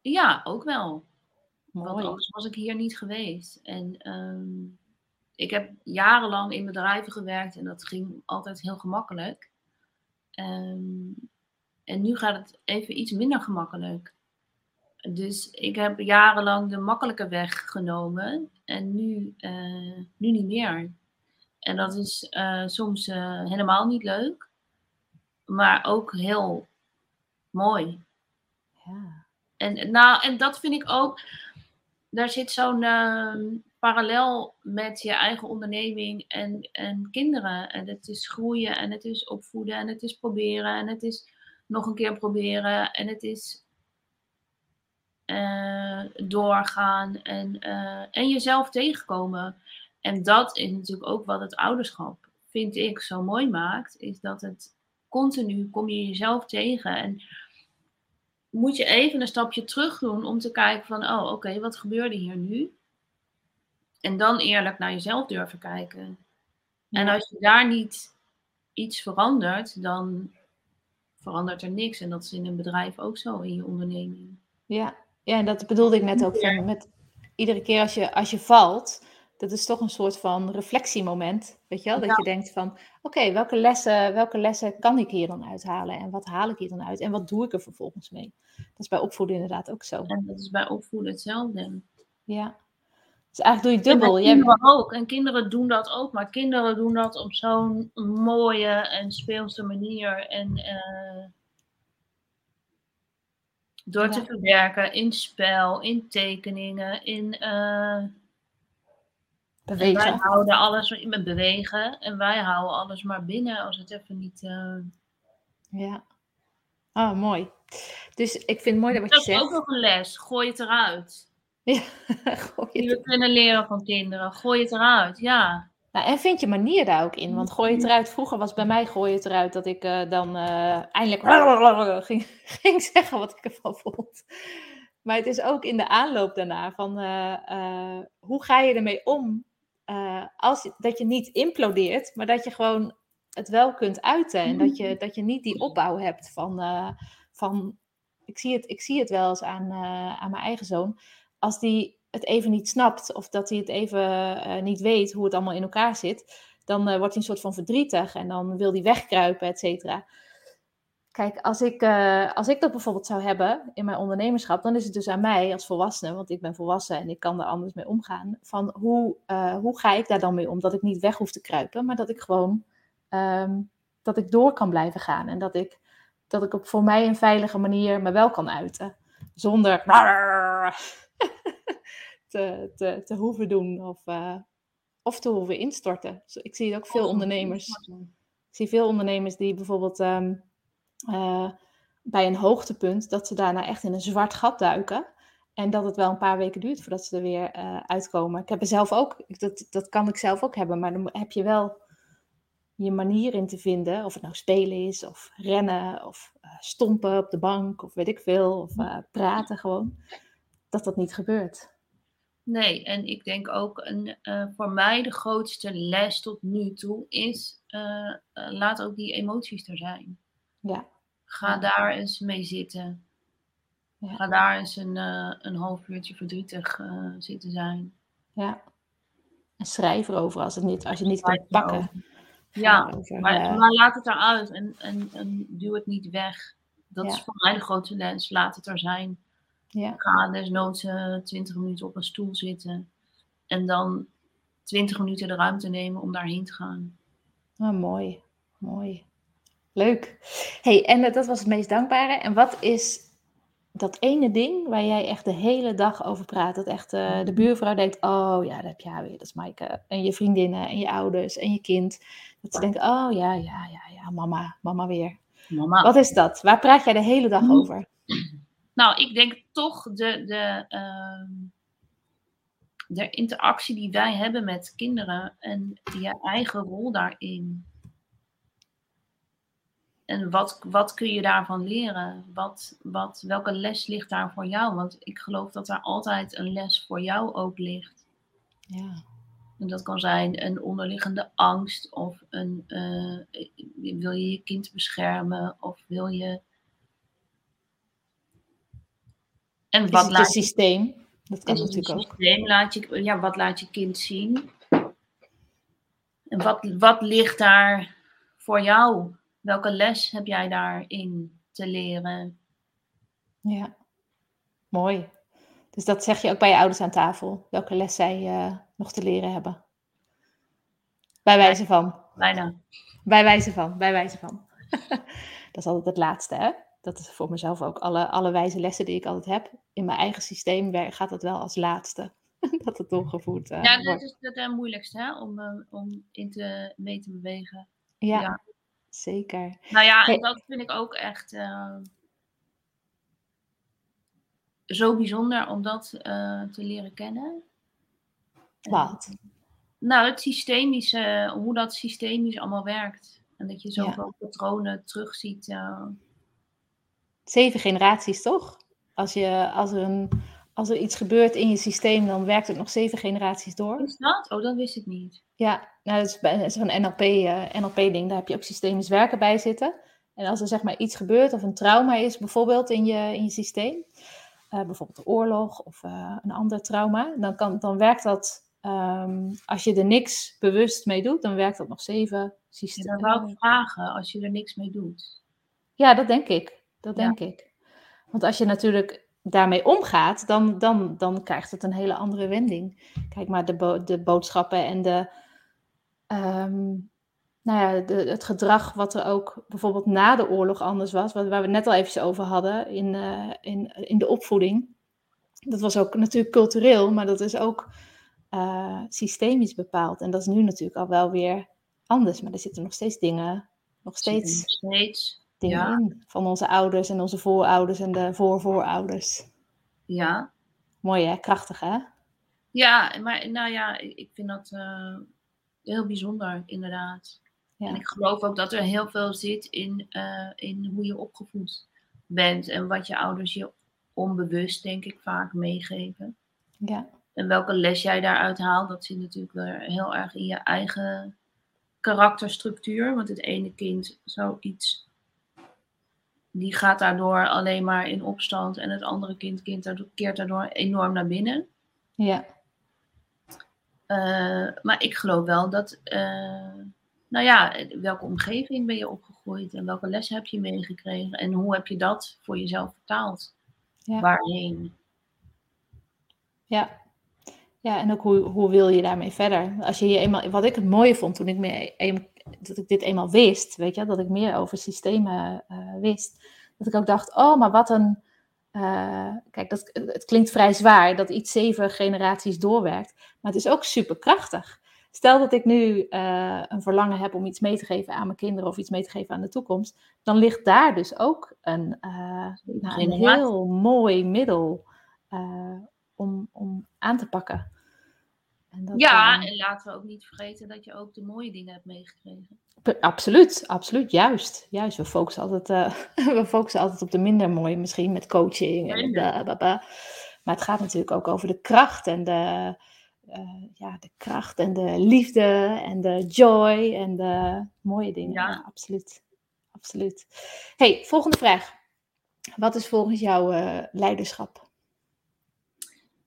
Ja, ook wel. Mooi. Want anders was ik hier niet geweest. En um, ik heb jarenlang in bedrijven gewerkt en dat ging altijd heel gemakkelijk. Um, en nu gaat het even iets minder gemakkelijk. Dus ik heb jarenlang de makkelijke weg genomen en nu, uh, nu niet meer. En dat is uh, soms uh, helemaal niet leuk, maar ook heel mooi. Ja. En, nou, en dat vind ik ook, daar zit zo'n uh, parallel met je eigen onderneming en, en kinderen. En het is groeien en het is opvoeden en het is proberen en het is nog een keer proberen en het is... Uh, doorgaan en, uh, en jezelf tegenkomen. En dat is natuurlijk ook wat het ouderschap, vind ik, zo mooi maakt. Is dat het continu, kom je jezelf tegen. En moet je even een stapje terug doen om te kijken van, oh oké, okay, wat gebeurde hier nu? En dan eerlijk naar jezelf durven kijken. Ja. En als je daar niet iets verandert, dan verandert er niks. En dat is in een bedrijf ook zo, in je onderneming. Ja, ja, en dat bedoelde ik net ook. Van, met iedere keer als je, als je valt, dat is toch een soort van reflectiemoment. Weet je wel? Dat ja. je denkt van, oké, okay, welke lessen, welke lessen kan ik hier dan uithalen? En wat haal ik hier dan uit? En wat doe ik er vervolgens mee? Dat is bij opvoeden inderdaad ook zo. En dat is bij opvoeden hetzelfde. Ja. Dus eigenlijk doe je dubbel. En kinderen Jij... ook. En kinderen doen dat ook. Maar kinderen doen dat op zo'n mooie en speelse manier. En... Uh... Door ja. te verwerken in spel, in tekeningen, in uh, bewegen. Wij houden alles in bewegen en wij houden alles maar binnen als het even niet. Uh... Ja. Ah, oh, mooi. Dus ik vind het mooi dat wat dat je zegt. Dat is ook nog een les. Gooi het eruit. Ja. Gooi het. We kunnen leren van kinderen. Gooi het eruit. Ja. Nou, en vind je manier daar ook in? Want gooi het eruit, vroeger was bij mij gooi het eruit dat ik uh, dan uh, eindelijk ging, ging zeggen wat ik ervan vond. Maar het is ook in de aanloop daarna van uh, uh, hoe ga je ermee om uh, als, dat je niet implodeert, maar dat je gewoon het wel kunt uiten. En dat je, dat je niet die opbouw hebt van, uh, van ik, zie het, ik zie het wel eens aan, uh, aan mijn eigen zoon, als die... het even niet snapt of dat hij het even uh, niet weet hoe het allemaal in elkaar zit, dan uh, wordt hij een soort van verdrietig en dan wil hij wegkruipen, et cetera. Kijk, als ik, uh, als ik dat bijvoorbeeld zou hebben in mijn ondernemerschap, dan is het dus aan mij als volwassene, want ik ben volwassen en ik kan er anders mee omgaan, van hoe, uh, hoe ga ik daar dan mee om? Dat ik niet weg hoef te kruipen, maar dat ik gewoon um, dat ik door kan blijven gaan en dat ik, dat ik op voor mij een veilige manier me wel kan uiten. Zonder... Te, te, te hoeven doen of, uh, of te hoeven instorten. Dus ik zie ook veel ondernemers. Ik zie veel ondernemers die bijvoorbeeld um, uh, bij een hoogtepunt, dat ze daarna echt in een zwart gat duiken. En dat het wel een paar weken duurt voordat ze er weer uh, uitkomen. Ik heb er zelf ook, dat, dat kan ik zelf ook hebben, maar dan heb je wel je manier in te vinden. Of het nou spelen is, of rennen, of uh, stompen op de bank, of weet ik veel. Of uh, praten gewoon. Dat dat niet gebeurt. Nee, en ik denk ook een, uh, voor mij de grootste les tot nu toe is, uh, uh, laat ook die emoties er zijn. Ja. Ga ja. daar eens mee zitten. Ja. Ga daar eens een, uh, een half uurtje verdrietig uh, zitten zijn. Ja, en schrijf erover als, het niet, als je het niet schrijf kunt pakken. Erover. Ja, erover, maar, uh... maar laat het eruit en, en, en duw het niet weg. Dat ja. is voor mij de grootste les, laat het er zijn. Ja. Ga desnoods uh, twintig minuten op een stoel zitten. En dan twintig minuten de ruimte nemen om daarheen te gaan. Oh, mooi, mooi. Leuk. Hey, en uh, dat was het meest dankbare. En wat is dat ene ding waar jij echt de hele dag over praat. Dat echt uh, de buurvrouw denkt, oh ja, dat heb jij weer, dat is Maaike. En je vriendinnen en je ouders en je kind. Dat ze denken, oh ja, ja, ja, ja, mama, mama weer. Mama. Wat is dat? Waar praat jij de hele dag over? Nou, ik denk toch de, de, uh, de interactie die wij hebben met kinderen en je eigen rol daarin. En wat, wat kun je daarvan leren? Wat, wat, welke les ligt daar voor jou? Want ik geloof dat daar altijd een les voor jou ook ligt. Ja. En dat kan zijn een onderliggende angst. Of een, uh, wil je je kind beschermen? Of wil je... En wat is het laat... een systeem? Dat kan natuurlijk ook. Systeem laat je, ja, wat laat je kind zien? En wat, wat ligt daar voor jou? Welke les heb jij daarin te leren? Ja, mooi. Dus dat zeg je ook bij je ouders aan tafel. Welke les zij uh, nog te leren hebben. Bij wijze van. Bijna. Bij wijze van, bij wijze van. Dat is altijd het laatste, hè? Dat is voor mezelf ook. Alle, alle wijze lessen die ik altijd heb. In mijn eigen systeem gaat dat wel als laatste. Dat het doorgevoerd uh, ja, dat wordt. Is het uh, moeilijkste, hè? Om, uh, om in te, mee te bewegen. Ja. ja. Zeker. Nou ja, en dat vind ik ook echt uh, zo bijzonder om dat uh, te leren kennen. Wat? En, nou, het systemische, hoe dat systemisch allemaal werkt. En dat je zoveel ja. patronen terugziet. Uh... Zeven generaties, toch? Als, je, als, er een, als er iets gebeurt in je systeem, dan werkt het nog zeven generaties door. Is dat? Oh, dat wist ik niet. Ja, nou, dat is zo'n N L P-ding. Uh, daar heb je ook systemisch werken bij zitten. En als er zeg maar iets gebeurt of een trauma is bijvoorbeeld in je, in je systeem. Uh, bijvoorbeeld de oorlog of uh, een ander trauma. Dan, kan, dan werkt dat, um, als je er niks bewust mee doet, dan werkt dat nog zeven systemen. En dan wou ik vragen als je er niks mee doet. Ja, dat denk ik. Dat denk ja. ik. Want als je natuurlijk... daarmee omgaat, dan, dan, dan krijgt het een hele andere wending. Kijk maar, de, bo- de boodschappen en de, um, nou ja, de, het gedrag wat er ook bijvoorbeeld na de oorlog anders was, wat, waar we het net al eventjes over hadden in, uh, in, in de opvoeding. Dat was ook natuurlijk cultureel, maar dat is ook uh, systemisch bepaald. En dat is nu natuurlijk al wel weer anders, maar er zitten nog steeds dingen, nog steeds... Nog steeds. Dingen ja. van onze ouders en onze voorouders en de voorvoorouders. Ja. Mooi hè, krachtig hè? Ja, maar nou ja, ik vind dat uh, heel bijzonder inderdaad. Ja. En ik geloof ook dat er heel veel zit in, uh, in hoe je opgevoed bent. En wat je ouders je onbewust denk ik vaak meegeven. Ja. En welke les jij daaruit haalt, dat zit natuurlijk weer heel erg in je eigen karakterstructuur. Want het ene kind zoiets... Die gaat daardoor alleen maar in opstand. En het andere kind, kind daardoor, keert daardoor enorm naar binnen. Ja. Uh, maar ik geloof wel dat... Uh, nou ja, welke omgeving ben je opgegroeid? En welke lessen heb je meegekregen? En hoe heb je dat voor jezelf vertaald? Ja. Waarheen? Ja. Ja, en ook hoe, hoe wil je daarmee verder? Als je je eenmaal, wat ik het mooie vond toen ik me... dat ik dit eenmaal wist, weet je, dat ik meer over systemen uh, wist. Dat ik ook dacht, oh, maar wat een... Uh, kijk, dat, het klinkt vrij zwaar dat iets zeven generaties doorwerkt. Maar het is ook superkrachtig. Stel dat ik nu uh, een verlangen heb om iets mee te geven aan mijn kinderen of iets mee te geven aan de toekomst. Dan ligt daar dus ook een, uh, nou, een heel mooi middel uh, om, om aan te pakken. En dat, ja, en laten we ook niet vergeten dat je ook de mooie dingen hebt meegekregen. Absoluut, absoluut, juist. Juist, we focussen altijd, uh, we focussen altijd op de minder mooie misschien, met coaching. En bla, bla, bla. Maar het gaat natuurlijk ook over de kracht en de, uh, ja, de kracht en de liefde en de joy en de mooie dingen. Ja, ja absoluut. absoluut. Hey, volgende vraag. Wat is volgens jou uh, leiderschap?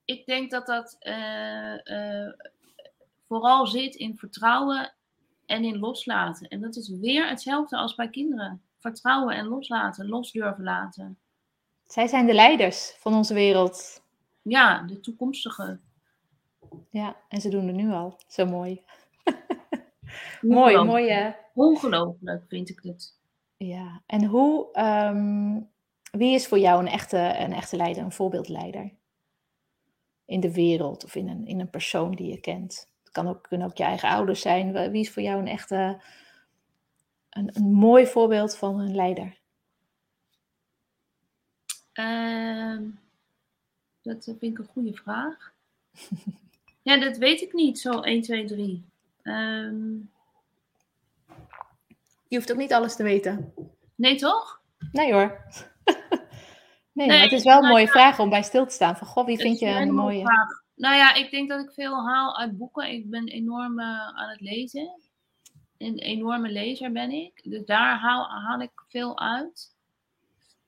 Ik denk dat dat uh, uh, vooral zit in vertrouwen en in loslaten. En dat is weer hetzelfde als bij kinderen. Vertrouwen en loslaten, los durven laten. Zij zijn de leiders van onze wereld. Ja, de toekomstige. Ja, en ze doen het nu al. Zo mooi. Mooi, mooi hè. Ongelooflijk vind ik het. Ja, en hoe... Um... Wie is voor jou een echte, een echte leider, een voorbeeldleider? In de wereld of in een, in een persoon die je kent. Het kan ook, kunnen ook je eigen ouders zijn. Wie is voor jou een echte, een, een mooi voorbeeld van een leider? Uh, dat vind ik een goede vraag. Ja, dat weet ik niet. Zo één, twee, drie. Um... Je hoeft ook niet alles te weten. Nee, toch? Nee hoor. nee, nee, maar het is wel een nou, mooie ja, vraag om bij stil te staan. Van, goh, wie vind je een mooie... Vraag. Nou ja, ik denk dat ik veel haal uit boeken. Ik ben enorm uh, aan het lezen. Een enorme lezer ben ik. Dus daar haal, haal ik veel uit.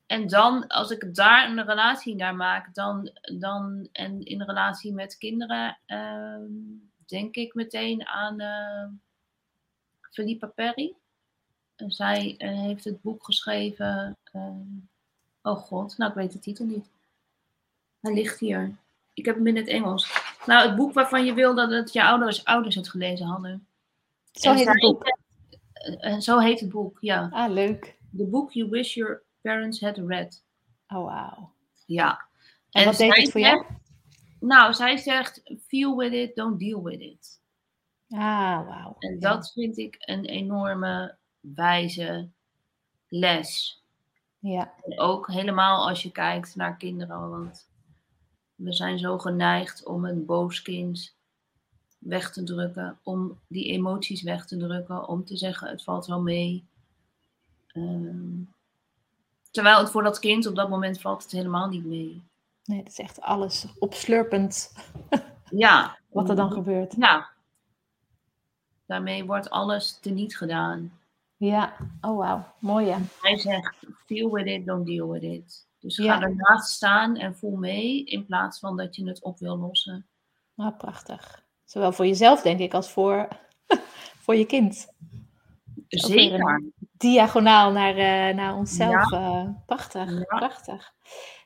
En dan, als ik daar een relatie naar maak, dan, dan en in relatie met kinderen, uh, denk ik meteen aan uh, Philippa Perry. En zij uh, heeft het boek geschreven, uh, oh god, nou ik weet de titel niet. Hij ligt hier. Ik heb hem in het Engels. Nou, het boek waarvan je wil dat het je ouders, ouders het gelezen hadden. Zo en heet het boek. En zo heet het boek, ja. Ah, leuk. The book you wish your parents had read. Oh, wauw. Ja. En, en wat deed het voor zegt, jou? Nou, zij zegt, feel with it, don't deal with it. Ah, wauw. En ja, dat vind ik een enorme wijze les. Ja. En ook helemaal als je kijkt naar kinderen, want we zijn zo geneigd om een boos kind weg te drukken, om die emoties weg te drukken, om te zeggen het valt wel mee. Um, terwijl het voor dat kind op dat moment valt het helemaal niet mee. Nee, dat is echt alles opslurpend. Ja. Wat er dan gebeurt. Ja. Daarmee wordt alles teniet gedaan. Ja, oh wauw, mooi ja. Hij zegt, feel with it, don't deal with it. Dus ga ja, ernaast staan en voel mee, in plaats van dat je het op wil lossen. Nou, prachtig. Zowel voor jezelf, denk ik, als voor, voor je kind. Zeker. Diagonaal naar, uh, naar onszelf. Ja. Uh, prachtig, ja, prachtig.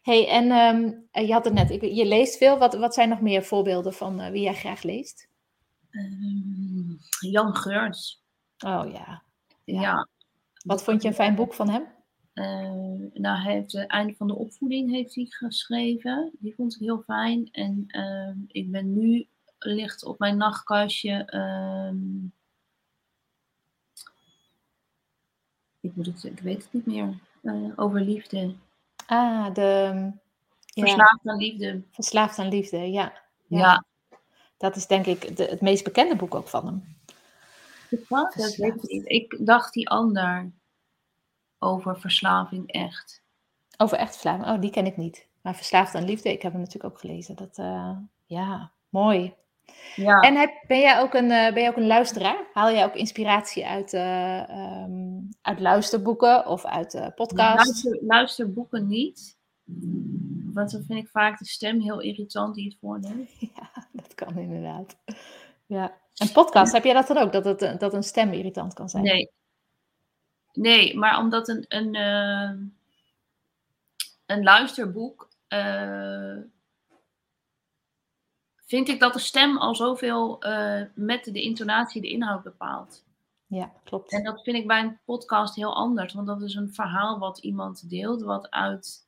Hey, en um, je had het net, ik, je leest veel. Wat, wat zijn nog meer voorbeelden van uh, wie jij graag leest? Um, Jan Geurts. Oh ja. Ja, ja. Wat vond je een fijn boek van hem? Uh, nou, hij heeft het einde van de opvoeding heeft hij geschreven. Die vond ik heel fijn. En uh, ik ben nu licht op mijn nachtkastje. Uh, ik, moet het, ik weet het niet meer. Uh, over liefde. Ah, de... Verslaafd ja, aan liefde. Verslaafd aan liefde, ja. Ja. ja. Dat is denk ik de, het meest bekende boek ook van hem. Wat? Dat weet ik niet. Ik dacht die ander... Over verslaving echt. Over echt verslaving? Oh, die ken ik niet. Maar Verslaafd aan Liefde, ik heb hem natuurlijk ook gelezen. Dat, uh, ja, mooi. Ja. En heb, ben, jij ook een, ben jij ook een luisteraar? Haal jij ook inspiratie uit, uh, um, uit luisterboeken of uit uh, podcasts? Luister, luisterboeken niet. Want dan vind ik vaak de stem heel irritant die het voorneemt. Ja, dat kan inderdaad. Ja. En podcast, heb jij dat dan ook? Dat, het, dat een stem irritant kan zijn? Nee. Nee, maar omdat een, een, uh, een luisterboek, uh, vind ik dat de stem al zoveel uh, met de intonatie de inhoud bepaalt. Ja, klopt. En dat vind ik bij een podcast heel anders, want dat is een verhaal wat iemand deelt, wat uit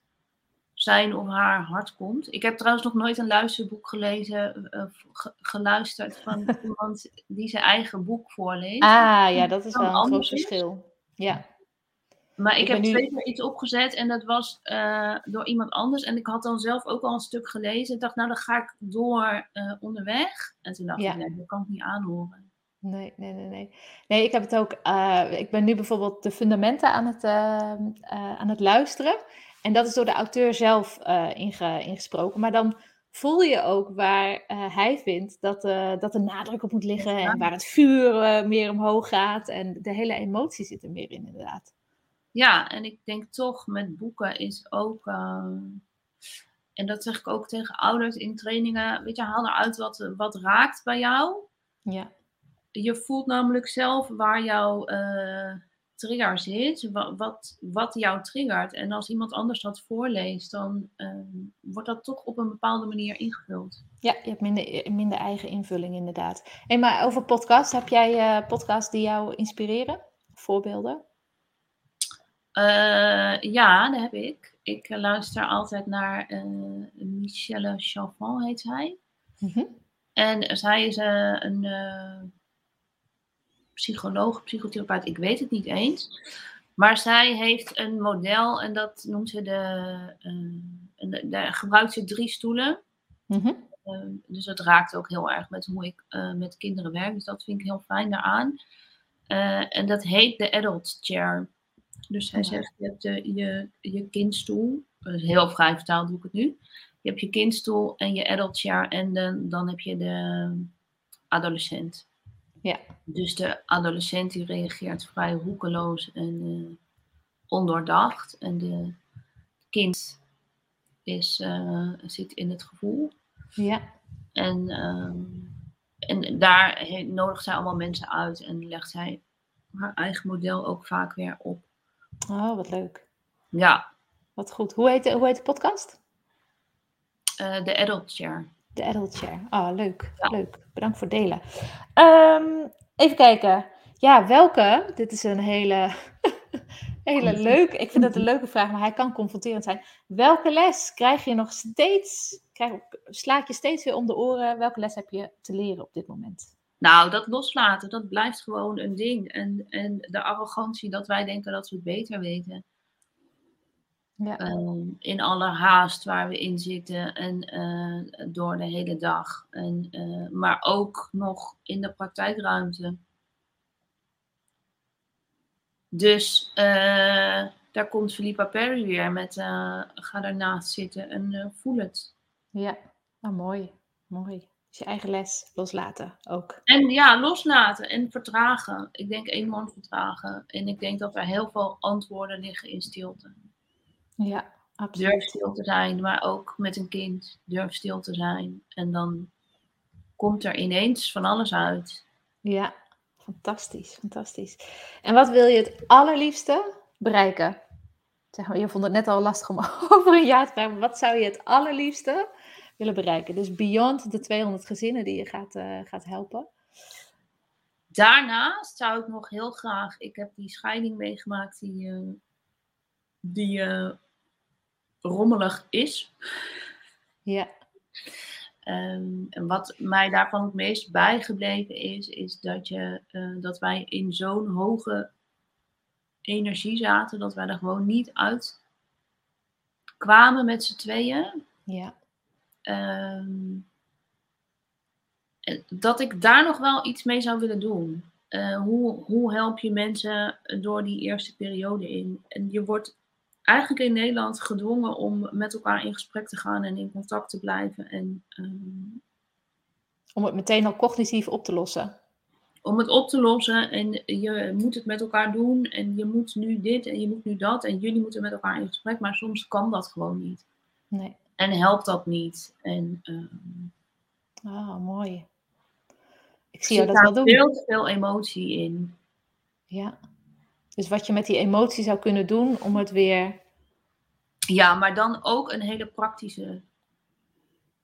zijn of haar hart komt. Ik heb trouwens nog nooit een luisterboek gelezen, uh, ge- geluisterd van iemand die zijn eigen boek voorleest. Ah ja, dat is wel een groot verschil. Ja. Maar ik, ik heb nu... twee keer iets opgezet en dat was uh, door iemand anders. En ik had dan zelf ook al een stuk gelezen. Ik dacht, nou dan ga ik door uh, onderweg. En toen dacht ja. ik, nee, dat kan ik niet aanhoren. Nee, nee, nee. Nee, nee ik heb het ook... Uh, ik ben nu bijvoorbeeld de fundamenten aan het, uh, uh, aan het luisteren. En dat is door de auteur zelf uh, inge- ingesproken. Maar dan voel je ook waar uh, hij vindt dat, uh, dat de nadruk op moet liggen. Ja. En waar het vuur uh, meer omhoog gaat. En de hele emotie zit er meer in, inderdaad. Ja, en ik denk toch met boeken is ook... Uh, en dat zeg ik ook tegen ouders in trainingen. Weet je, haal eruit wat, wat raakt bij jou. Ja. Je voelt namelijk zelf waar jouw uh, trigger zit. Wat, wat, wat jou triggert. En als iemand anders dat voorleest, dan... Uh, wordt dat toch op een bepaalde manier ingevuld. Ja, je hebt minder, minder eigen invulling inderdaad. Hey, maar over podcast, heb jij uh, podcasts die jou inspireren? Voorbeelden? Uh, ja, dat heb ik. Ik luister altijd naar uh, Michelle Chauvin, heet zij. Mm-hmm. En zij is uh, een uh, psycholoog, psychotherapeut, ik weet het niet eens. Maar zij heeft een model en dat noemt ze de... Uh, de daar gebruikt ze drie stoelen. Mm-hmm. uh, dus dat raakt ook heel erg met hoe ik uh, met kinderen werk. Dus dat vind ik heel fijn daaraan. Uh, en dat heet de adult chair. Dus hij zegt, je hebt de, je, je kindstoel, heel vrij vertaald doe ik het nu. Je hebt je kindstoel en je adult chair en de, dan heb je de adolescent. Ja. Dus de adolescent die reageert vrij roekeloos en uh, ondoordacht. En de kind is, uh, zit in het gevoel. Ja. En, uh, en daar he, nodigt zij allemaal mensen uit en legt zij haar eigen model ook vaak weer op. Oh, wat leuk. Ja. Wat goed. Hoe heet, hoe heet de podcast? De uh, Adult Chair. De Adult Chair. Ah, oh, leuk. Ja. Leuk. Bedankt voor het delen. Um, even kijken. Ja, welke? Dit is een hele, hele leuke. Ik vind dat een leuke vraag, maar hij kan confronterend zijn. Welke les krijg je nog steeds? Krijg, slaat je steeds weer om de oren? Welke les heb je te leren op dit moment? Nou, dat loslaten, dat blijft gewoon een ding. En, en de arrogantie dat wij denken dat we het beter weten. Ja. Um, in alle haast waar we in zitten en uh, door de hele dag. En, uh, maar ook nog in de praktijkruimte. Dus uh, daar komt Philippa Perry weer met uh, ga daarnaast zitten en uh, voel het. Ja, nou, mooi, mooi. Dus je eigen les loslaten ook. En ja, loslaten en vertragen. Ik denk eenmaal vertragen. En ik denk dat er heel veel antwoorden liggen in stilte. Ja, absoluut. Durf stil te zijn, maar ook met een kind. Durf stil te zijn. En dan komt er ineens van alles uit. Ja, fantastisch, fantastisch. En wat wil je het allerliefste bereiken? Zeg maar, je vond het net al lastig om over een jaar te vragen. Maar wat zou je het allerliefste willen bereiken? Dus beyond de tweehonderd gezinnen die je gaat, uh, gaat helpen. Daarnaast zou ik nog heel graag... Ik heb die scheiding meegemaakt die, uh, die uh, rommelig is. Ja. Um, en wat mij daarvan het meest bijgebleven is, is dat, je, uh, dat wij in zo'n hoge energie zaten, dat wij er gewoon niet uit kwamen met z'n tweeën. Ja. Um, dat ik daar nog wel iets mee zou willen doen. Uh, hoe, hoe help je mensen door die eerste periode in? En je wordt eigenlijk in Nederland gedwongen om met elkaar in gesprek te gaan en in contact te blijven. En, um, om het meteen al cognitief op te lossen. Om het op te lossen en je moet het met elkaar doen en je moet nu dit en je moet nu dat en jullie moeten met elkaar in gesprek, maar soms kan dat gewoon niet. Nee. En helpt dat niet. En, um, ah, mooi. Ik zie je dat wel doen. Er zit heel veel emotie in. Ja. Dus wat je met die emotie zou kunnen doen om het weer... Ja, maar dan ook een hele praktische...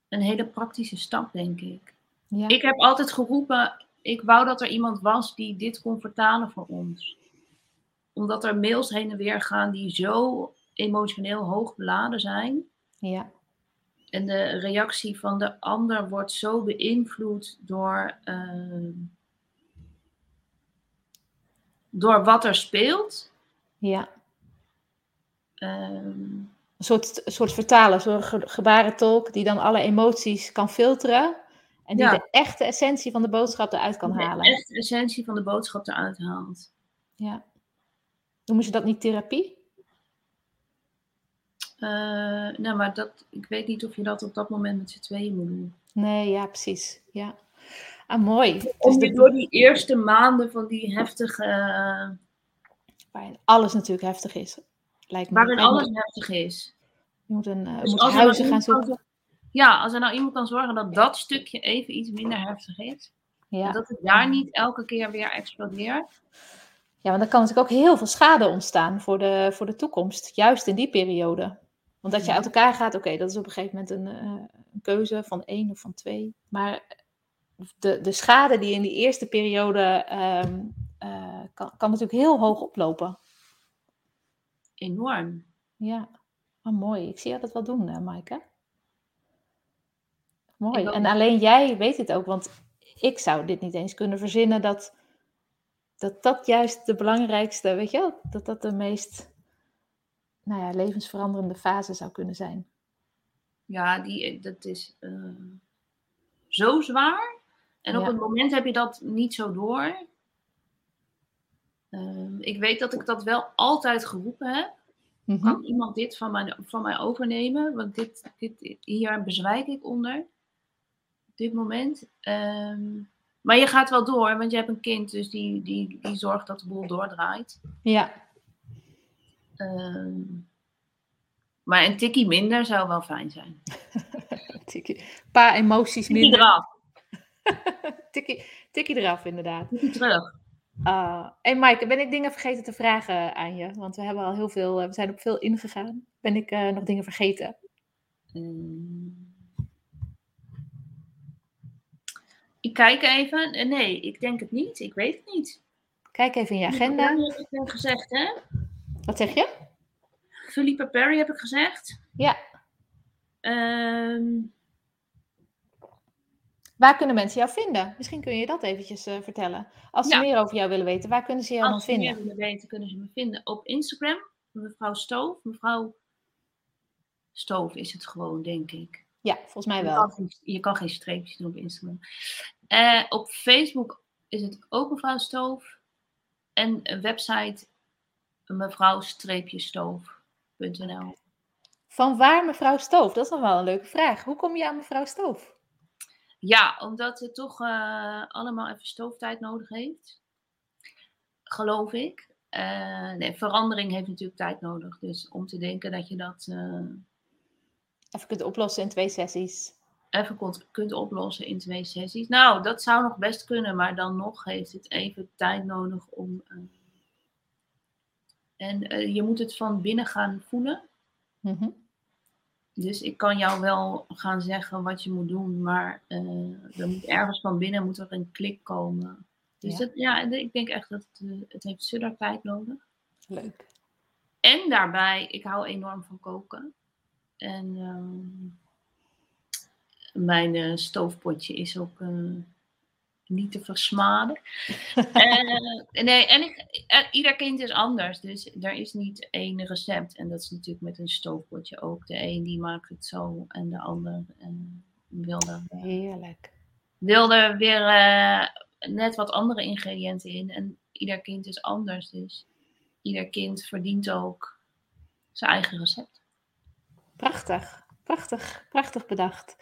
Een hele praktische stap, denk ik. Ja. Ik heb altijd geroepen... Ik wou dat er iemand was die dit kon vertalen voor ons. Omdat er mails heen en weer gaan die zo emotioneel hoog beladen zijn. Ja. En de reactie van de ander wordt zo beïnvloed door, uh, door wat er speelt. Ja. Um, een soort, soort vertaler, zo'n gebarentolk die dan alle emoties kan filteren. En die ja. de echte essentie van de boodschap eruit kan de halen. De echte essentie van de boodschap eruit haalt. Ja. Noemen ze dat niet therapie? Uh, nou, maar dat, ik weet niet of je dat op dat moment met z'n tweeën moet doen. Nee, ja, precies. Ja. Ah, mooi. Om dus door die eerste maanden van die heftige... Uh... Waarin alles natuurlijk heftig is. Lijkt me. Waarin alles heftig is. Je moet, een, uh, dus moet huizen gaan zoeken. Kan, ja, als er nou iemand kan zorgen dat dat stukje even iets minder heftig is. Ja. Dat het daar niet elke keer weer explodeert. Ja, want dan kan natuurlijk ook heel veel schade ontstaan voor de, voor de toekomst. Juist in die periode. Want dat je uit elkaar gaat, oké, okay, dat is op een gegeven moment een, uh, een keuze van één of van twee. Maar de, de schade die in die eerste periode um, uh, kan, kan natuurlijk heel hoog oplopen. enorm. Ja, wat oh, mooi. Ik zie jou dat wel doen, hè, Maaike. Mooi. En dat... alleen jij weet het ook, want ik zou dit niet eens kunnen verzinnen dat dat, dat juist de belangrijkste, weet je wel, dat dat de meest nou ja, levensveranderende fase zou kunnen zijn. Ja, die, dat is uh, zo zwaar. En ja. Op het moment heb je dat niet zo door. Uh, ik weet dat ik dat wel altijd geroepen heb. Mm-hmm. Kan iemand dit van mij, van mij overnemen? Want dit, dit, hier bezwijk ik onder. Op dit moment. Um, maar je gaat wel door, want je hebt een kind. Dus die, die, die zorgt dat de boel doordraait. Ja. Um, maar een tikkie minder zou wel fijn zijn. Een paar emoties minder. Tikkie eraf. tikkie, tikkie eraf, inderdaad. Tikkie terug. Uh, en Maaike, ben ik dingen vergeten te vragen aan je? Want we hebben al heel veel, we zijn op veel ingegaan. Ben ik uh, nog dingen vergeten? Hmm. Ik kijk even. Nee, ik denk het niet. Ik weet het niet. Kijk even in je agenda. Philippa Perry heb ik gezegd, hè? Wat zeg je? Philippa Perry heb ik gezegd. Ja. Um... Waar kunnen mensen jou vinden? Misschien kun je dat eventjes uh, vertellen. Als ze ja. meer over jou willen weten, waar kunnen ze jou dan vinden? Als ze meer willen weten, kunnen ze me vinden op Instagram. Mevrouw Stoof. Mevrouw Stoof is het gewoon, denk ik. Ja, volgens mij wel. Je kan geen, je kan geen streepjes doen op Instagram. Uh, op Facebook is het ook mevrouw Stoof. En een website mevrouw stoof punt n l. Van waar mevrouw Stoof? Dat is nog wel een leuke vraag. Hoe kom je aan mevrouw Stoof? Ja, omdat het toch uh, allemaal even stooftijd nodig heeft. Geloof ik. Uh, nee, verandering heeft natuurlijk tijd nodig. Dus om te denken dat je dat... Uh, even kunt oplossen in twee sessies. Even kunt, kunt oplossen in twee sessies. Nou, dat zou nog best kunnen. Maar dan nog heeft het even tijd nodig om... Uh, en uh, je moet het van binnen gaan voelen. Mm-hmm. Dus ik kan jou wel gaan zeggen wat je moet doen, maar uh, er moet ergens van binnen moet er een klik komen. Dus ja, dat, ja ik denk echt dat het, uh, het heeft zullen tijd nodig. Leuk. En daarbij, ik hou enorm van koken. En uh, mijn uh, stoofpotje is ook uh, niet te versmaden. uh, nee, en ik, uh, ieder kind is anders, dus er is niet één recept. En dat is natuurlijk met een stoofpotje ook. De een die maakt het zo en de ander en wil er, uh, Heerlijk. Wil er weer uh, net wat andere ingrediënten in. En ieder kind is anders, dus ieder kind verdient ook zijn eigen recept. Prachtig. Prachtig, prachtig bedacht.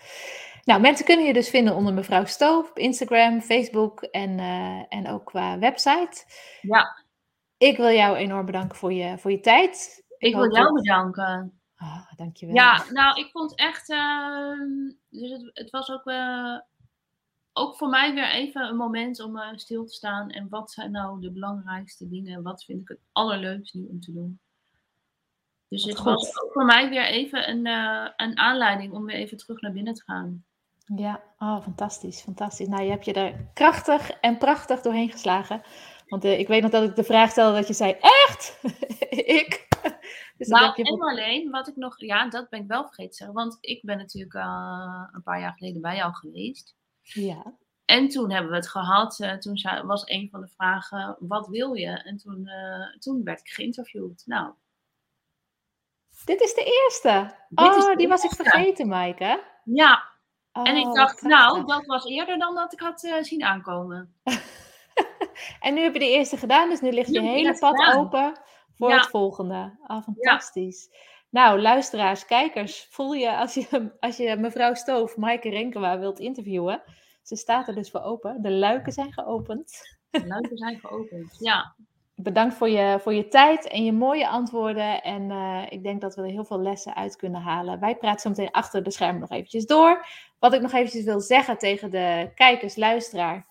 Nou, mensen kunnen je dus vinden onder mevrouw Stoof op Instagram, Facebook en, uh, en ook qua website. Ja. Ik wil jou enorm bedanken voor je, voor je tijd. Ik, ik wil jou dat... bedanken. Oh, dankjewel. Ja, nou, ik vond echt... Uh, dus het, het was ook, uh, ook voor mij weer even een moment om uh, stil te staan. En wat zijn nou de belangrijkste dingen? Wat vind ik het allerleukste nu om te doen? Dus het was ook voor mij weer even een, uh, een aanleiding om weer even terug naar binnen te gaan. Ja, oh, fantastisch, fantastisch. Nou, je hebt je er krachtig en prachtig doorheen geslagen. Want uh, ik weet nog dat ik de vraag stelde dat je zei, echt? ik? Dus nou, dat je... en alleen, wat ik nog, ja, dat ben ik wel vergeten te zeggen. Want ik ben natuurlijk uh, een paar jaar geleden bij jou geweest. Ja. En toen hebben we het gehad. Uh, toen was een van de vragen, wat wil je? En toen, uh, toen werd ik geïnterviewd. Nou... Dit is de eerste. Dit oh, is de die eerste. Was ik vergeten, Maaike. Ja. Oh, en ik dacht, nou, dat was eerder dan dat ik had uh, zien aankomen. En nu heb je de eerste gedaan, dus nu ligt je nu hele pad gedaan. Open voor ja. het volgende. Ah, oh, fantastisch. Ja. Nou, luisteraars, kijkers, voel je als je, als je mevrouw Stoof, Maaike Renkema, wilt interviewen. Ze staat er dus voor open. De luiken zijn geopend. De luiken zijn geopend, ja. Bedankt voor je, voor je tijd en je mooie antwoorden. En uh, ik denk dat we er heel veel lessen uit kunnen halen. Wij praten zo meteen achter de schermen nog eventjes door. Wat ik nog eventjes wil zeggen tegen de kijkers, luisteraar,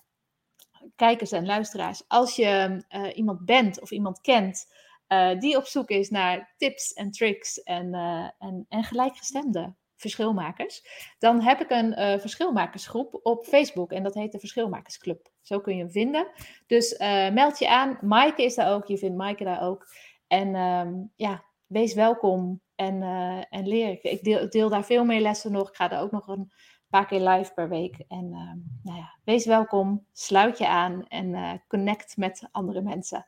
kijkers en luisteraars. Als je uh, iemand bent of iemand kent uh, die op zoek is naar tips en tricks en, uh, en, en gelijkgestemden. Verschilmakers, dan heb ik een uh, verschilmakersgroep op Facebook en dat heet de Verschilmakersclub. Zo kun je hem vinden. Dus uh, meld je aan. Maaike is daar ook. Je vindt Maaike daar ook. En um, ja, wees welkom en, uh, en leer. Ik, ik, deel, ik deel daar veel meer lessen nog. Ik ga daar ook nog een paar keer live per week. En uh, nou ja, wees welkom, sluit je aan en uh, connect met andere mensen.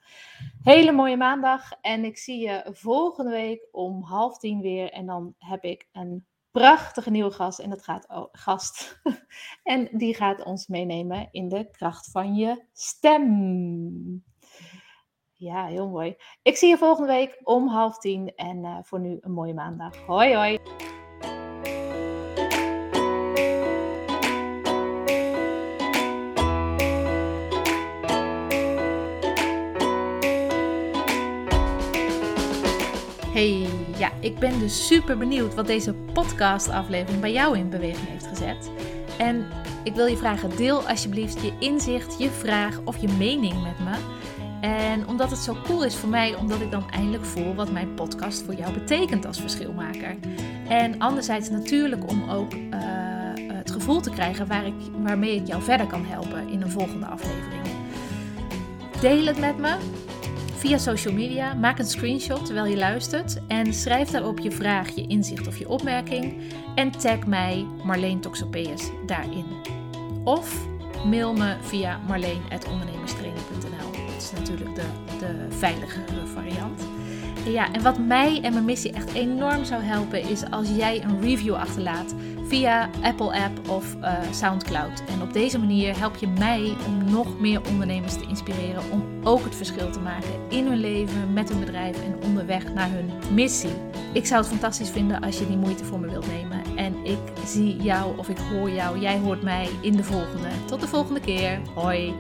Hele mooie maandag en ik zie je volgende week om half tien weer. En dan heb ik een prachtige nieuwe gast en dat gaat oh, gast. En die gaat ons meenemen in de kracht van je stem. Ja, heel mooi. Ik zie je volgende week om half tien en uh, voor nu een mooie maandag. Hoi hoi! Hey, ja, ik ben dus super benieuwd wat deze podcastaflevering bij jou in beweging heeft gezet. En ik wil je vragen, deel alsjeblieft je inzicht, je vraag of je mening met me. En omdat het zo cool is voor mij, omdat ik dan eindelijk voel wat mijn podcast voor jou betekent als verschilmaker. En anderzijds natuurlijk om ook uh, het gevoel te krijgen waar ik, waarmee ik jou verder kan helpen in een volgende aflevering. Deel het met me via social media. Maak een screenshot terwijl je luistert. En schrijf daarop je vraag, je inzicht of je opmerking. En tag mij, Marleen Toxpees, daarin. Of mail me via Marleen at ondernemerstraining punt n l. Dat is natuurlijk de, de veiligere variant. En ja, en wat mij en mijn missie echt enorm zou helpen is als jij een review achterlaat via Apple App of uh, Soundcloud. En op deze manier help je mij om nog meer ondernemers te inspireren om ook het verschil te maken in hun leven, met hun bedrijf en onderweg naar hun missie. Ik zou het fantastisch vinden als je die moeite voor me wilt nemen. En ik zie jou of ik hoor jou, jij hoort mij in de volgende. Tot de volgende keer. Hoi!